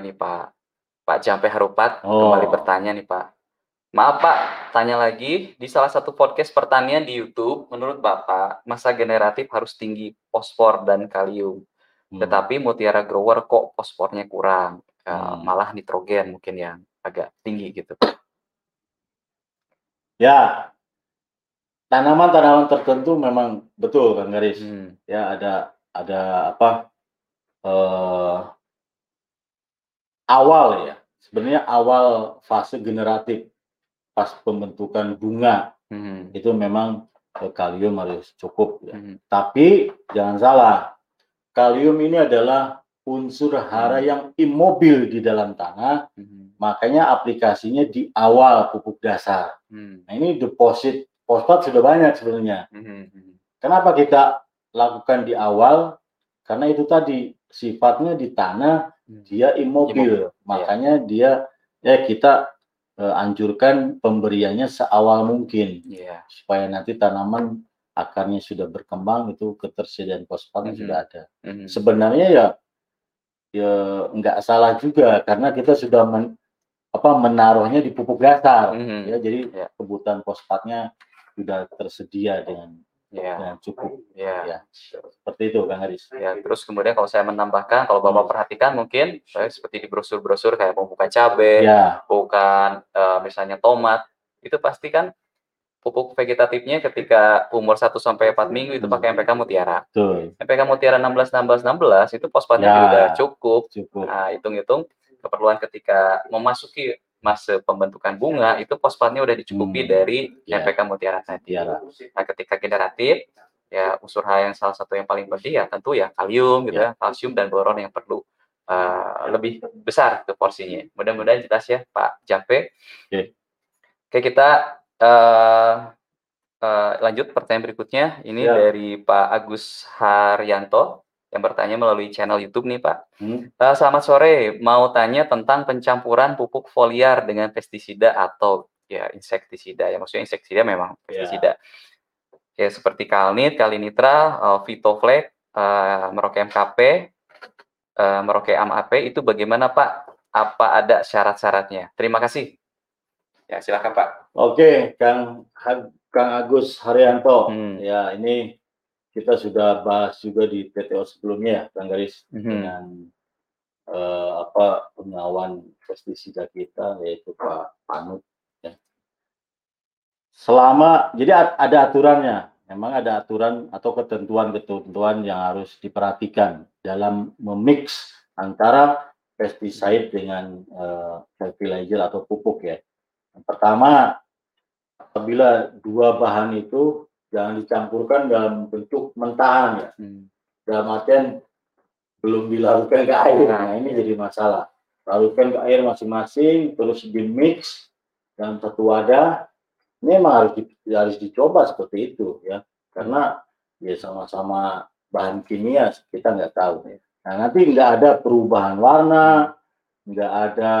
ini Pak Jampe Harupat kembali bertanya nih Pak. Maaf Pak, tanya lagi. Di salah satu podcast pertanian di YouTube, menurut Bapak, masa generatif harus tinggi fosfor dan kalium. Tetapi Mutiara Grower kok fosfornya kurang. Malah nitrogen mungkin yang agak tinggi gitu. Ya, tanaman-tanaman tertentu memang betul Kang Aris. Ya ada apa awal ya. Sebenarnya awal fase generatif pas pembentukan bunga itu memang kalium harus cukup. Ya. Tapi jangan salah, kalium ini adalah unsur hara yang imobil di dalam tanah, makanya aplikasinya di awal pupuk dasar. Nah, ini deposit fosfat sudah banyak sebenarnya. Kenapa kita lakukan di awal? Karena itu tadi sifatnya di tanah dia imobil, makanya kita anjurkan pemberiannya seawal mungkin, supaya nanti tanaman akarnya sudah berkembang itu ketersediaan fosfatnya sudah ada. Sebenarnya ya nggak salah juga karena kita sudah menaruhnya di pupuk dasar, ya jadi kebutuhan fosfatnya sudah tersedia dengan cukup, ya seperti itu Kang Aris. Ya, terus kemudian kalau saya menambahkan, kalau Bapak perhatikan mungkin seperti di brosur-brosur kayak pembuka cabai, bukan misalnya tomat, itu pasti kan pupuk vegetatifnya ketika umur 1 sampai 4 minggu itu pakai MPK Mutiara. Betul. MPK Mutiara 16 itu fosfatnya sudah cukup. Nah, hitung-hitung keperluan ketika memasuki masa pembentukan bunga itu fosfatnya udah dicukupi dari MPK Mutiara tadi. Nah, ketika generatif ya unsur hara yang salah satu yang paling penting ya tentu ya kalium gitu ya, kalsium dan boron yang perlu lebih besar tuh porsinya. Mudah-mudahan jelas ya Pak Jampe. Oke, kita lanjut pertanyaan berikutnya ini dari Pak Agus Haryanto yang bertanya melalui channel YouTube nih Pak. Selamat sore, mau tanya tentang pencampuran pupuk foliar dengan pestisida atau ya insektisida, ya maksudnya insektisida memang pestisida ya seperti Kalnit, Kalinitra, Vitoflex, Meroke MKP, Meroke MAP itu bagaimana Pak? Apa ada syarat-syaratnya? Terima kasih. Ya, silakan Pak. Oke, Kang Agus Haryanto. Ya, ini kita sudah bahas juga di TTO sebelumnya ya, Kang Garis, dengan pengawan pestisida kita yaitu Pak Panut ya. Selama jadi ada aturannya. Memang ada aturan atau ketentuan-ketentuan yang harus diperhatikan dalam memix antara pestisida dengan fertilizer atau pupuk ya. Pertama, apabila dua bahan itu jangan dicampurkan dalam bentuk mentahan ya, dalam artian belum dilarutkan ke air. Nah, ini jadi masalah. Larutkan ke air masing-masing, terus di mix dalam satu wadah. Ini memang harus dicoba seperti itu ya, karena ya sama-sama bahan kimia kita nggak tahu. Nah, nanti nggak ada perubahan warna, nggak ada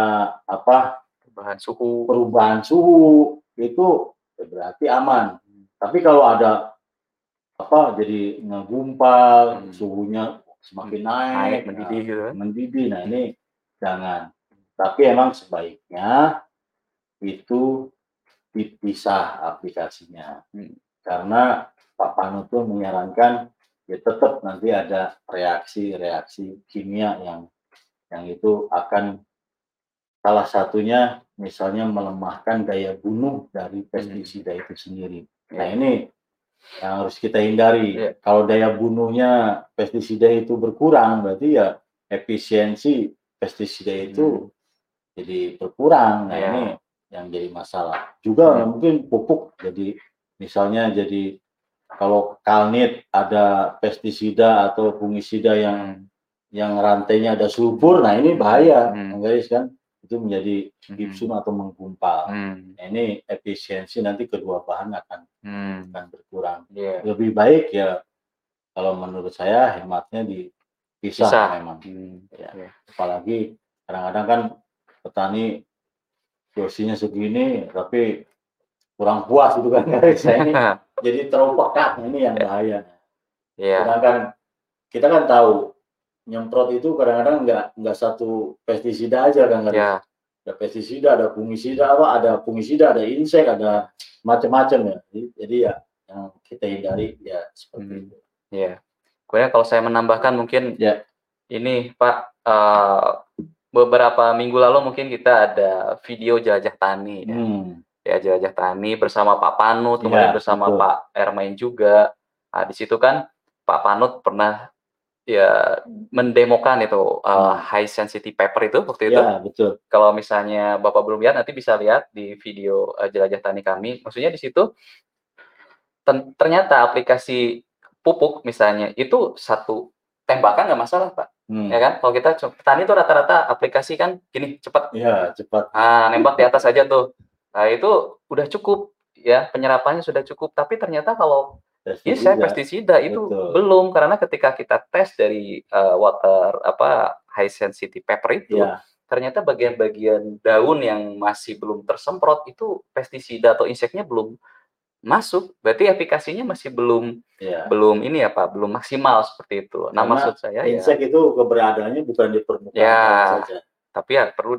apa perubahan suhu itu berarti aman. Tapi kalau ada apa jadi ngegumpal, suhunya semakin naik, mendidih, gitu. Nah ini jangan. Tapi emang sebaiknya itu dipisah aplikasinya, karena Pak Panutun menyarankan ya tetap nanti ada reaksi kimia yang itu akan salah satunya misalnya melemahkan daya bunuh dari pestisida itu sendiri. Nah ini yang harus kita hindari. Kalau daya bunuhnya pestisida itu berkurang, berarti ya efisiensi pestisida itu jadi berkurang. Nah ini yang jadi masalah. Juga mungkin pupuk, jadi misalnya jadi kalau kalnit ada pestisida atau fungisida yang rantainya ada sulfur, nah ini bahaya, guys kan. Itu menjadi gipsum atau menggumpal. Nah, ini efisiensi nanti kedua bahan akan berkurang. Lebih baik ya kalau menurut saya hematnya dipisah memang. Apalagi kadang-kadang kan petani dosinya segini tapi kurang puas gitu kan. Saya ini jadi terlalu pekat, ini yang bahaya. Sedangkan kita kan tahu nyemprot itu kadang-kadang nggak satu pestisida aja kan, ada pestisida, ada fungisida, ada insek, ada macam-macam ya. Jadi ya yang kita hindari ya seperti itu. Kemudian kalau saya menambahkan mungkin ini Pak, beberapa minggu lalu mungkin kita ada video jelajah tani ya jelajah tani bersama Pak Panut, kemudian bersama Pak Ermain juga. Nah, di situ kan Pak Panut pernah mendemokan itu high sensitivity paper itu waktu itu. Betul. Kalau misalnya Bapak belum lihat, nanti bisa lihat di video jelajah tani kami. Maksudnya di situ ternyata aplikasi pupuk misalnya itu satu tembakan nggak masalah Pak, ya kan? Kalau kita petani itu rata-rata aplikasi kan gini cepat. Cepat. Ah, nembak di atas aja tuh. Nah itu udah cukup ya, penyerapannya sudah cukup. Tapi ternyata kalau pestisida itu belum, karena ketika kita tes dari high sensitivity paper itu ternyata bagian-bagian daun yang masih belum tersemprot itu pestisida atau inseknya belum masuk, berarti aplikasinya masih belum ini ya Pak, belum maksimal seperti itu. Nah, karena maksud saya insek itu keberadaannya bukan di permukaan saja, tapi ya perlu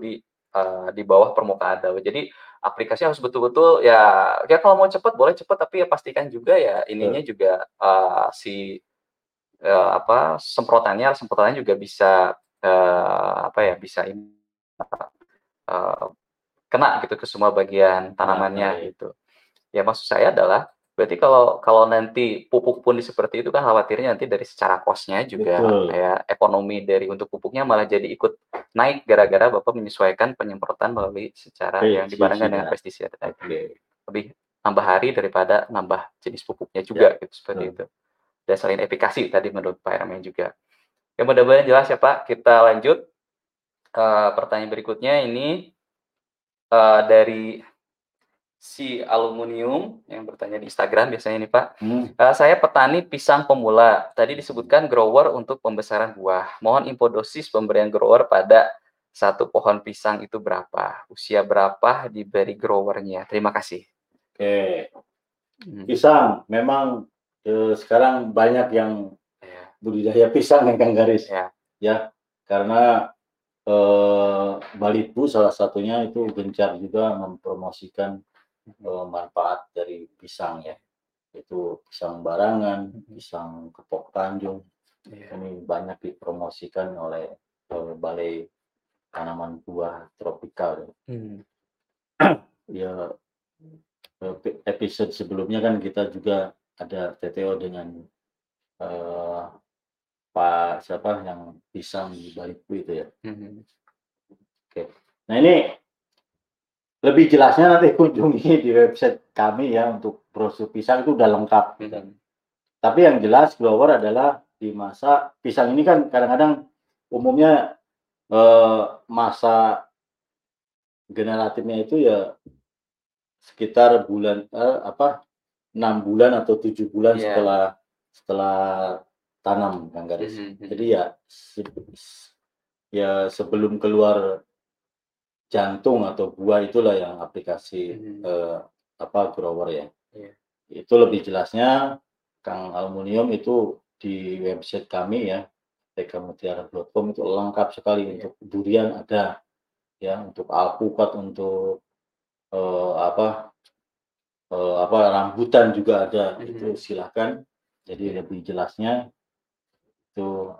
di bawah permukaan daun. Jadi aplikasi harus betul-betul ya kalau mau cepat boleh cepat, tapi ya pastikan juga ya ininya juga semprotannya juga bisa kena gitu ke semua bagian tanamannya gitu. Ya maksud saya adalah berarti kalau nanti pupuk pun seperti itu kan, khawatirnya nanti dari secara kosnya juga ya, ekonomi dari untuk pupuknya malah jadi ikut naik gara-gara Bapak menyesuaikan penyemprotan melalui secara yang dibarengkan dengan pestisida tadi. Lebih nambah hari daripada nambah jenis pupuknya juga gitu seperti itu. Dan selain efikasi tadi menurut Pak Hermes juga. Ya mudah-mudahan jelas ya Pak. Kita lanjut pertanyaan berikutnya ini dari si aluminium yang bertanya di Instagram biasanya nih Pak. Saya petani pisang pemula. Tadi disebutkan grower untuk pembesaran buah. Mohon info dosis pemberian grower pada satu pohon pisang itu berapa? Usia berapa diberi growernya? Terima kasih. Oke. Pisang memang sekarang banyak yang budidaya pisang yang Kang Garis. Ya, karena Balitbu salah satunya itu gencar juga mempromosikan manfaat dari pisang ya, itu pisang barangan, pisang Kepok Tanjung, ini banyak dipromosikan oleh Balai Tanaman Buah Tropikal. Ya, episode sebelumnya kan kita juga ada TTO dengan Pak siapa yang pisang di Balitbu itu ya. Oke. Nah ini lebih jelasnya nanti kunjungi di website kami ya, untuk brosur pisang itu udah lengkap. Tapi yang jelas grower adalah di masa pisang ini kan kadang-kadang umumnya masa generatifnya itu ya sekitar bulan 6 bulan atau 7 bulan setelah tanam Kang Garis. Jadi ya sebelum keluar jantung atau buah, itulah yang aplikasi grower ya. Yeah. Itu lebih jelasnya Kang Aluminium itu di website kami ya, mpkmutiara.com, itu lengkap sekali. Yeah. Untuk durian ada ya, untuk alpukat, untuk rambutan juga ada. Mm-hmm. Itu silakan. Jadi lebih jelasnya itu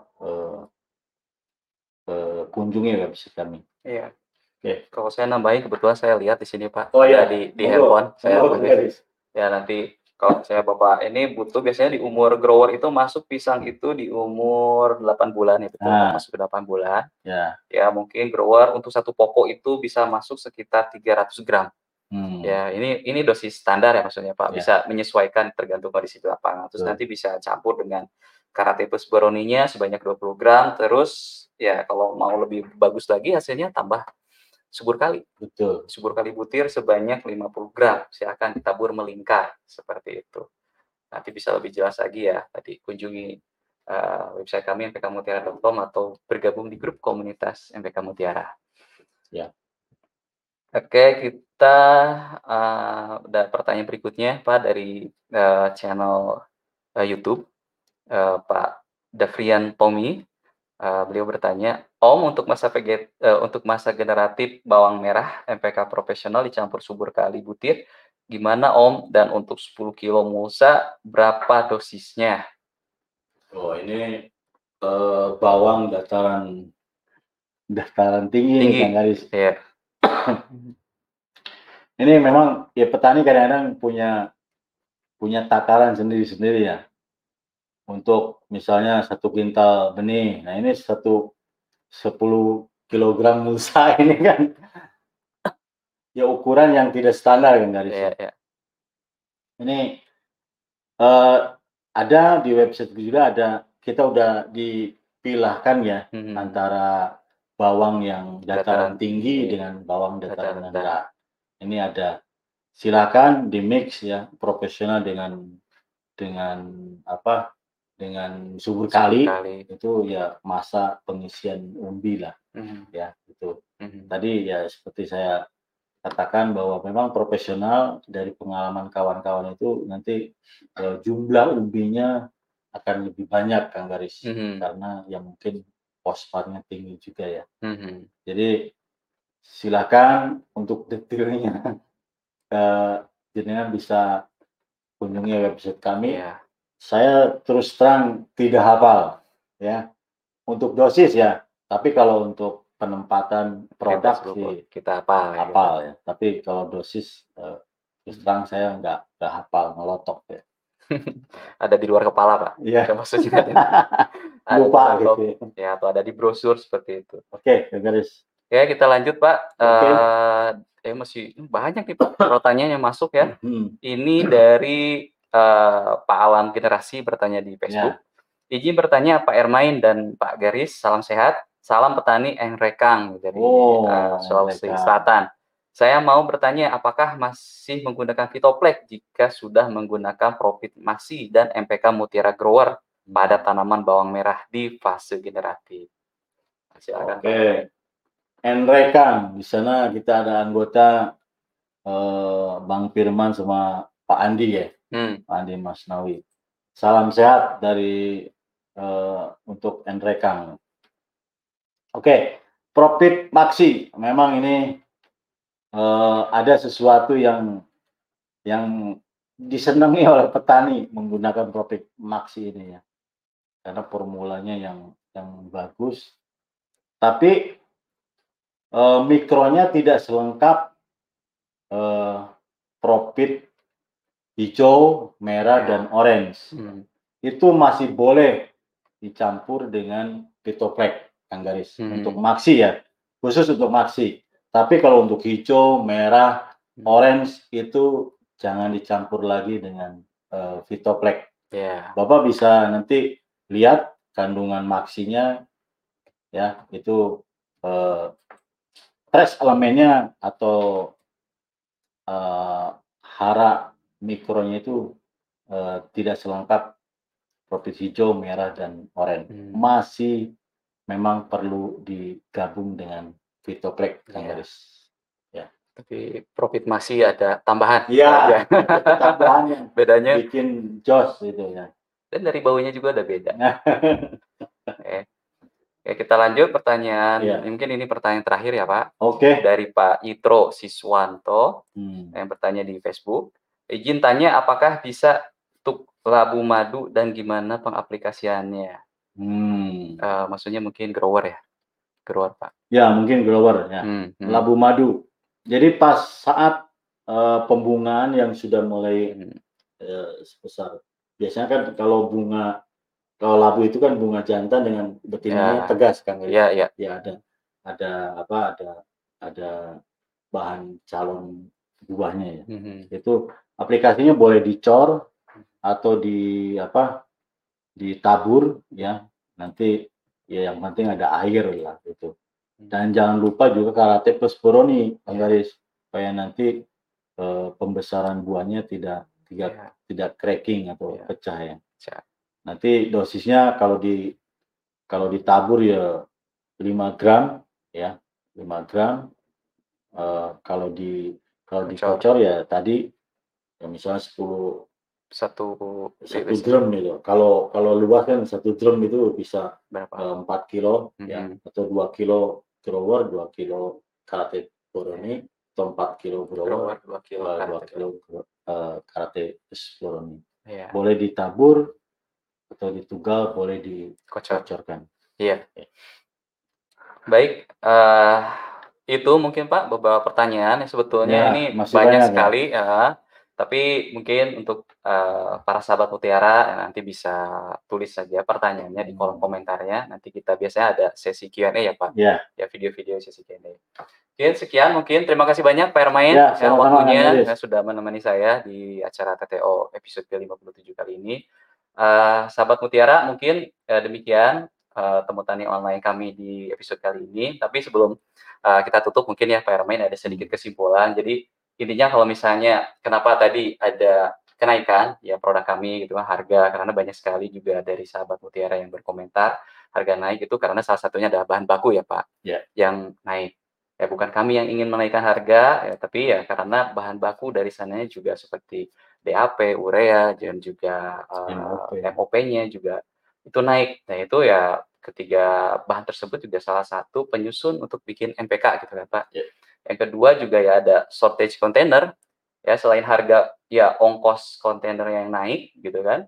kunjungi website kami. Iya. Okay. Kalau saya nambahin, kebetulan saya lihat di sini Pak, di handphone saya. Ya nanti kalau saya Bapak ini butuh, biasanya di umur grower itu masuk pisang itu di umur 8 bulan ya, betul. Nah. Masuk 8 bulan. Ya. Ya mungkin grower untuk satu pokok itu bisa masuk sekitar 300 gram. Ya, ini dosis standar ya maksudnya Pak. Bisa menyesuaikan tergantung kondisi di lapangan. Terus nanti bisa campur dengan Karate Plus Boroninya sebanyak 20 gram. Terus ya kalau mau lebih bagus lagi hasilnya tambah subur kali. Betul. Subur kali butir sebanyak 50 gram. Silakan ditabur melingkar seperti itu. Nanti bisa lebih jelas lagi ya. Tadi kunjungi website kami mpkmutiara.com atau bergabung di grup komunitas MPK Mutiara. Ya. Oke, kita ada pertanyaan berikutnya Pak dari channel YouTube Pak Davrian Tommy. Beliau bertanya, Om, untuk masa generatif bawang merah MPK profesional dicampur subur kali butir, gimana Om? Dan untuk 10 kilo mulsa berapa dosisnya? Oh, ini bawang dataran tinggi. Kang Aris. Iya. Ini memang ya petani kadang-kadang punya takaran sendiri-sendiri ya. Untuk misalnya 1 kintal benih. Nah, ini 10 kilogram mulsa ini kan ya ukuran yang tidak standar kan dari sini. Yeah. Ini ada di website juga ada, kita udah dipilahkan ya antara bawang yang dataran tinggi dengan bawang dataran rendah. Ini ada, silakan di mix ya, profesional dengan subur kali itu ya masa pengisian umbi lah. Ya itu tadi ya seperti saya katakan bahwa memang profesional dari pengalaman kawan-kawan itu nanti jumlah umbinya akan lebih banyak Kang Garis, karena ya mungkin fosfatnya tinggi juga ya. Jadi silakan untuk detailnya jenengan bisa kunjungi website kami. Yeah. Saya terus terang tidak hafal ya untuk dosis ya, tapi kalau untuk penempatan produk sih kita hafal ya. Tapi kalau dosis terus terang saya nggak hafal, ngelotok ya. Ada di luar kepala Pak. Iya. Maksudnya lupa gitu. Ya, atau ada di brosur seperti itu. Oke, Garis. Ya, kita lanjut Pak. Okay. Masih banyak nih Pak pertanyaan yang masuk ya. Ini dari Pak Alam Generasi bertanya di Facebook. Ya. Izin bertanya Pak Ermain dan Pak Garis, salam sehat. Salam petani Engrekang dari Sulawesi Selatan. Saya mau bertanya, apakah masih menggunakan Fitoplek jika sudah menggunakan Profit Masi dan MPK Mutiara Grower pada tanaman bawang merah di fase generatif? Silakan. Oke. Enrekang, di sana kita ada anggota Bang Firman sama Pak Andi ya. Pak Andi Masnawi. Salam sehat dari untuk Enrekang. Oke, Profit Maxi. Memang ini ada sesuatu yang disenangi oleh petani menggunakan Profit Maxi ini ya. Karena formulanya yang bagus. Tapi mikronya tidak selengkap Profit hijau, merah, dan orange. Itu masih boleh dicampur dengan Fitoplek, Kang Garis. Untuk Maxi ya, khusus untuk Maxi. Tapi kalau untuk hijau, merah, orange, itu jangan dicampur lagi dengan Fitoplek. Yeah. Bapak bisa nanti lihat kandungan Maxinya, ya itu trace elemennya atau hara mikronya itu tidak selengkap Profit hijau, merah, dan oranye. Masih memang perlu digabung dengan Fitoplek, Kang Garis. Tapi profit masih ada tambahan. Iya, tambahan yang bedanya bikin jos gitu ya. Dan dari baunya juga ada beda. Oke, kita lanjut pertanyaan. Ya. Mungkin ini pertanyaan terakhir ya, Pak. Oke. Dari Pak Yitro Siswanto yang bertanya di Facebook. Izin tanya, apakah bisa untuk labu madu dan gimana pengaplikasiannya? Maksudnya mungkin grower ya? Grower, Pak. Ya, mungkin grower ya. Labu madu. Jadi pas saat pembungaan yang sudah mulai sebesar. Biasanya kan kalau labu itu kan bunga jantan dengan betinanya tegas kan, gitu. Ya ada bahan calon buahnya ya. Itu aplikasinya boleh dicor atau ditabur ya. Nanti ya yang penting ada air lah gitu. Dan jangan lupa juga Karate Plus Boroni, Kang Aris, supaya nanti pembesaran buahnya tidak cracking atau pecah ya. Nanti dosisnya kalau ditabur ya 5 gram ya, 5 gram. Kalau dikocor ya tadi ya misalnya 1 gram gitu. Kalau luas kan 1 gram itu bisa berapa? 4 kilo ya, atau 2 kilo grower, 2 kilo Karate Boroni, atau 4 kilo grower, 2 kilo Karate Boroni. Yeah. Boleh ditabur atau ditugal, boleh dikocorkan. Iya. Yeah. Baik, itu mungkin Pak beberapa pertanyaan yang sebetulnya ini banyak sekali ya. Tapi mungkin untuk para sahabat Mutiara nanti bisa tulis saja pertanyaannya di kolom komentarnya. Nanti kita biasanya ada sesi Q&A ya Pak. Yeah. Ya video-video sesi Q&A. Oke, sekian mungkin. Terima kasih banyak Pak Hermain waktunya sudah menemani saya di acara TTO episode ke-57 kali ini. Sahabat Mutiara mungkin demikian temu tani online kami di episode kali ini. Tapi sebelum kita tutup mungkin ya Pak Hermain ada sedikit kesimpulan. Jadi intinya kalau misalnya kenapa tadi ada kenaikan ya produk kami gitu kan harga, karena banyak sekali juga dari sahabat Mutiara yang berkomentar harga naik itu karena salah satunya ada bahan baku ya Pak yang naik. Ya bukan kami yang ingin menaikkan harga ya, tapi ya karena bahan baku dari sananya juga seperti DAP, urea dan juga MOP-nya juga itu naik. Nah itu ya ketiga bahan tersebut juga salah satu penyusun untuk bikin NPK gitu kan Pak. Yeah. Yang kedua juga ya ada shortage kontainer ya, selain harga ya ongkos kontainer yang naik gitu kan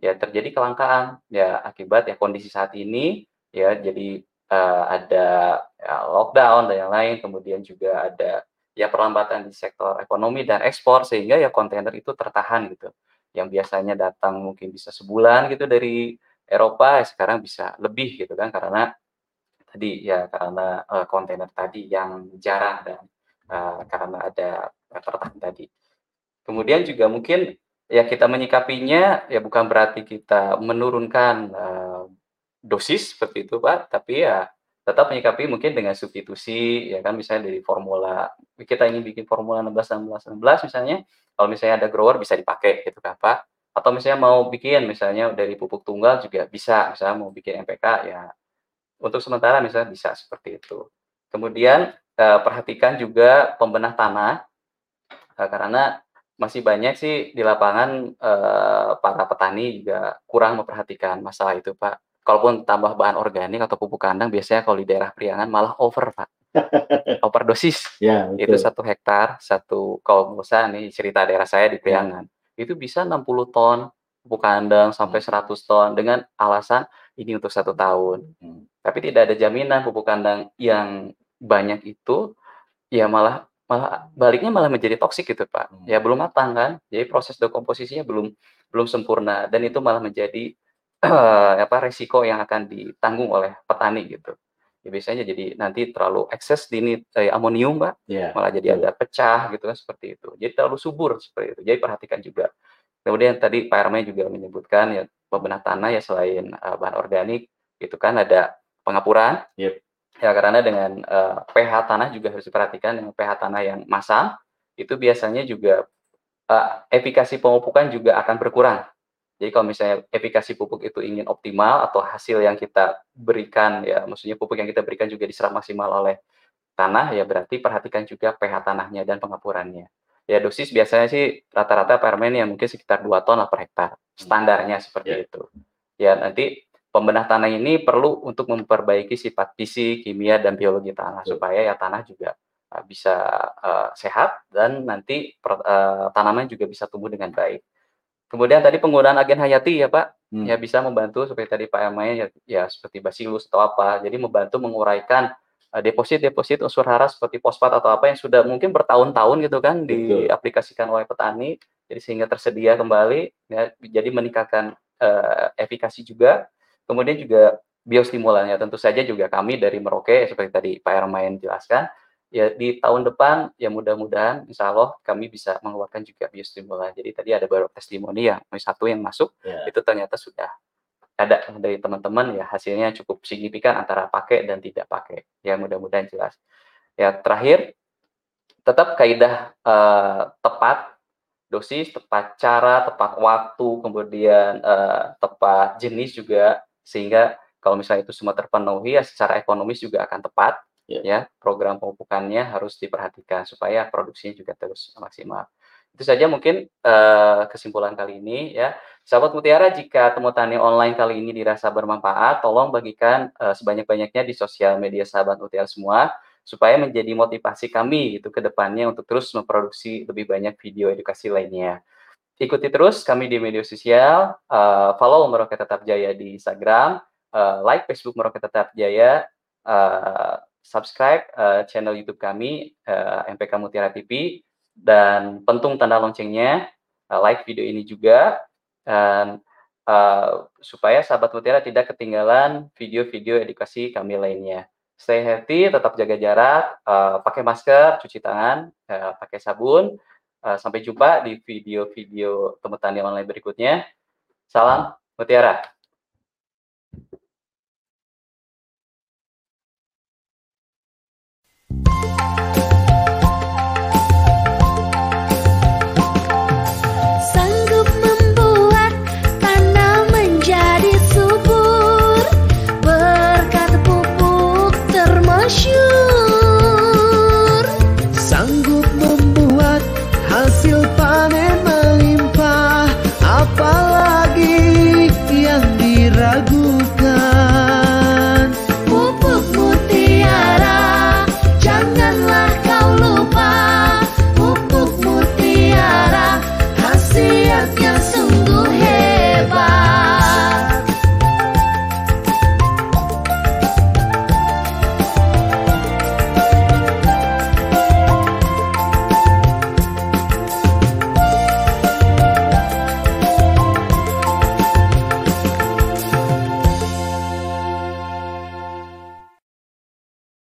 ya, terjadi kelangkaan ya akibat ya kondisi saat ini ya, jadi ada ya, lockdown dan yang lain, kemudian juga ada ya perlambatan di sektor ekonomi dan ekspor sehingga ya kontainer itu tertahan gitu, yang biasanya datang mungkin bisa sebulan gitu dari Eropa ya, sekarang bisa lebih gitu kan karena kontainer tadi yang jarang dan karena ada tertahan tadi. Kemudian juga mungkin ya kita menyikapinya ya bukan berarti kita menurunkan dosis seperti itu Pak, tapi ya tetap menyikapi mungkin dengan substitusi ya kan, misalnya dari formula, kita ingin bikin formula 16-16-16 misalnya, kalau misalnya ada grower bisa dipakai gitu kan Pak, atau misalnya mau bikin misalnya dari pupuk tunggal juga bisa, misalnya mau bikin MPK ya untuk sementara misalnya bisa seperti itu. Kemudian perhatikan juga pembenah tanah karena masih banyak sih di lapangan para petani juga kurang memperhatikan masalah itu Pak. Kalaupun tambah bahan organik atau pupuk kandang biasanya kalau di daerah Priangan malah over Pak, overdosis. Ya, itu 1 hektar kalau misalnya nih cerita daerah saya di Priangan itu bisa 60 ton pupuk kandang sampai 100 ton dengan alasan ini untuk 1 tahun. Tapi tidak ada jaminan pupuk kandang yang banyak itu ya malah baliknya malah menjadi toksik gitu Pak. Ya belum matang kan. Jadi proses dekomposisinya belum sempurna dan itu malah menjadi resiko yang akan ditanggung oleh petani gitu. Ya, biasanya jadi nanti terlalu ekses di amonium Pak. Yeah. Malah jadi ada pecah gitu kan seperti itu. Jadi terlalu subur seperti itu. Jadi perhatikan juga. Kemudian tadi Pak Hermain juga menyebutkan ya pembenah tanah ya selain bahan organik itu kan ada pengapuran. Yep. Ya karena dengan pH tanah juga harus diperhatikan, dengan pH tanah yang masam itu biasanya juga efikasi pemupukan juga akan berkurang. Jadi kalau misalnya efikasi pupuk itu ingin optimal atau hasil yang kita berikan ya maksudnya pupuk yang kita berikan juga diserap maksimal oleh tanah, ya berarti perhatikan juga pH tanahnya dan pengapurannya. Ya dosis biasanya sih rata-rata permen yang mungkin sekitar 2 ton lah per hektar. Standarnya seperti itu. Ya nanti pembenah tanah ini perlu untuk memperbaiki sifat fisik, kimia, dan biologi tanah supaya ya tanah juga bisa sehat dan nanti tanaman juga bisa tumbuh dengan baik. Kemudian tadi penggunaan agen hayati ya Pak, ya bisa membantu seperti tadi Pak Amai ya seperti basilus atau apa, jadi membantu menguraikan deposit-deposit unsur hara seperti fosfat atau apa yang sudah mungkin bertahun-tahun gitu kan diaplikasikan oleh petani, jadi sehingga tersedia kembali, ya, jadi meningkatkan efikasi juga. Kemudian juga biostimulannya tentu saja juga kami dari Merauke seperti tadi Pak Ermain jelaskan, ya di tahun depan ya mudah-mudahan insya Allah kami bisa mengeluarkan juga biostimulan. Jadi tadi ada baru testimoni ya, satu yang masuk itu ternyata sudah ada dari teman-teman ya hasilnya cukup signifikan antara pakai dan tidak pakai. Ya mudah-mudahan jelas. Ya terakhir tetap kaidah tepat dosis, tepat cara, tepat waktu, kemudian tepat jenis juga sehingga kalau misalnya itu semua terpenuhi ya secara ekonomis juga akan tepat. Ya program pemupukannya harus diperhatikan supaya produksinya juga terus maksimal. Itu saja mungkin kesimpulan kali ini ya. Sahabat Mutiara, jika Temu Tani Online kali ini dirasa bermanfaat, tolong bagikan sebanyak-banyaknya di sosial media sahabat Mutiara semua, supaya menjadi motivasi kami itu ke depannya untuk terus memproduksi lebih banyak video edukasi lainnya. Ikuti terus kami di media sosial, follow Meroket Tetap Jaya di Instagram, like Facebook Meroket Tetap Jaya, subscribe channel YouTube kami, MPK Mutiara TV, dan pentung tanda loncengnya, like video ini juga, dan supaya sahabat Mutiara tidak ketinggalan video-video edukasi kami lainnya. Stay healthy, tetap jaga jarak, pakai masker, cuci tangan, pakai sabun. Sampai jumpa di video-video Temu Tani Online berikutnya. Salam Mutiara.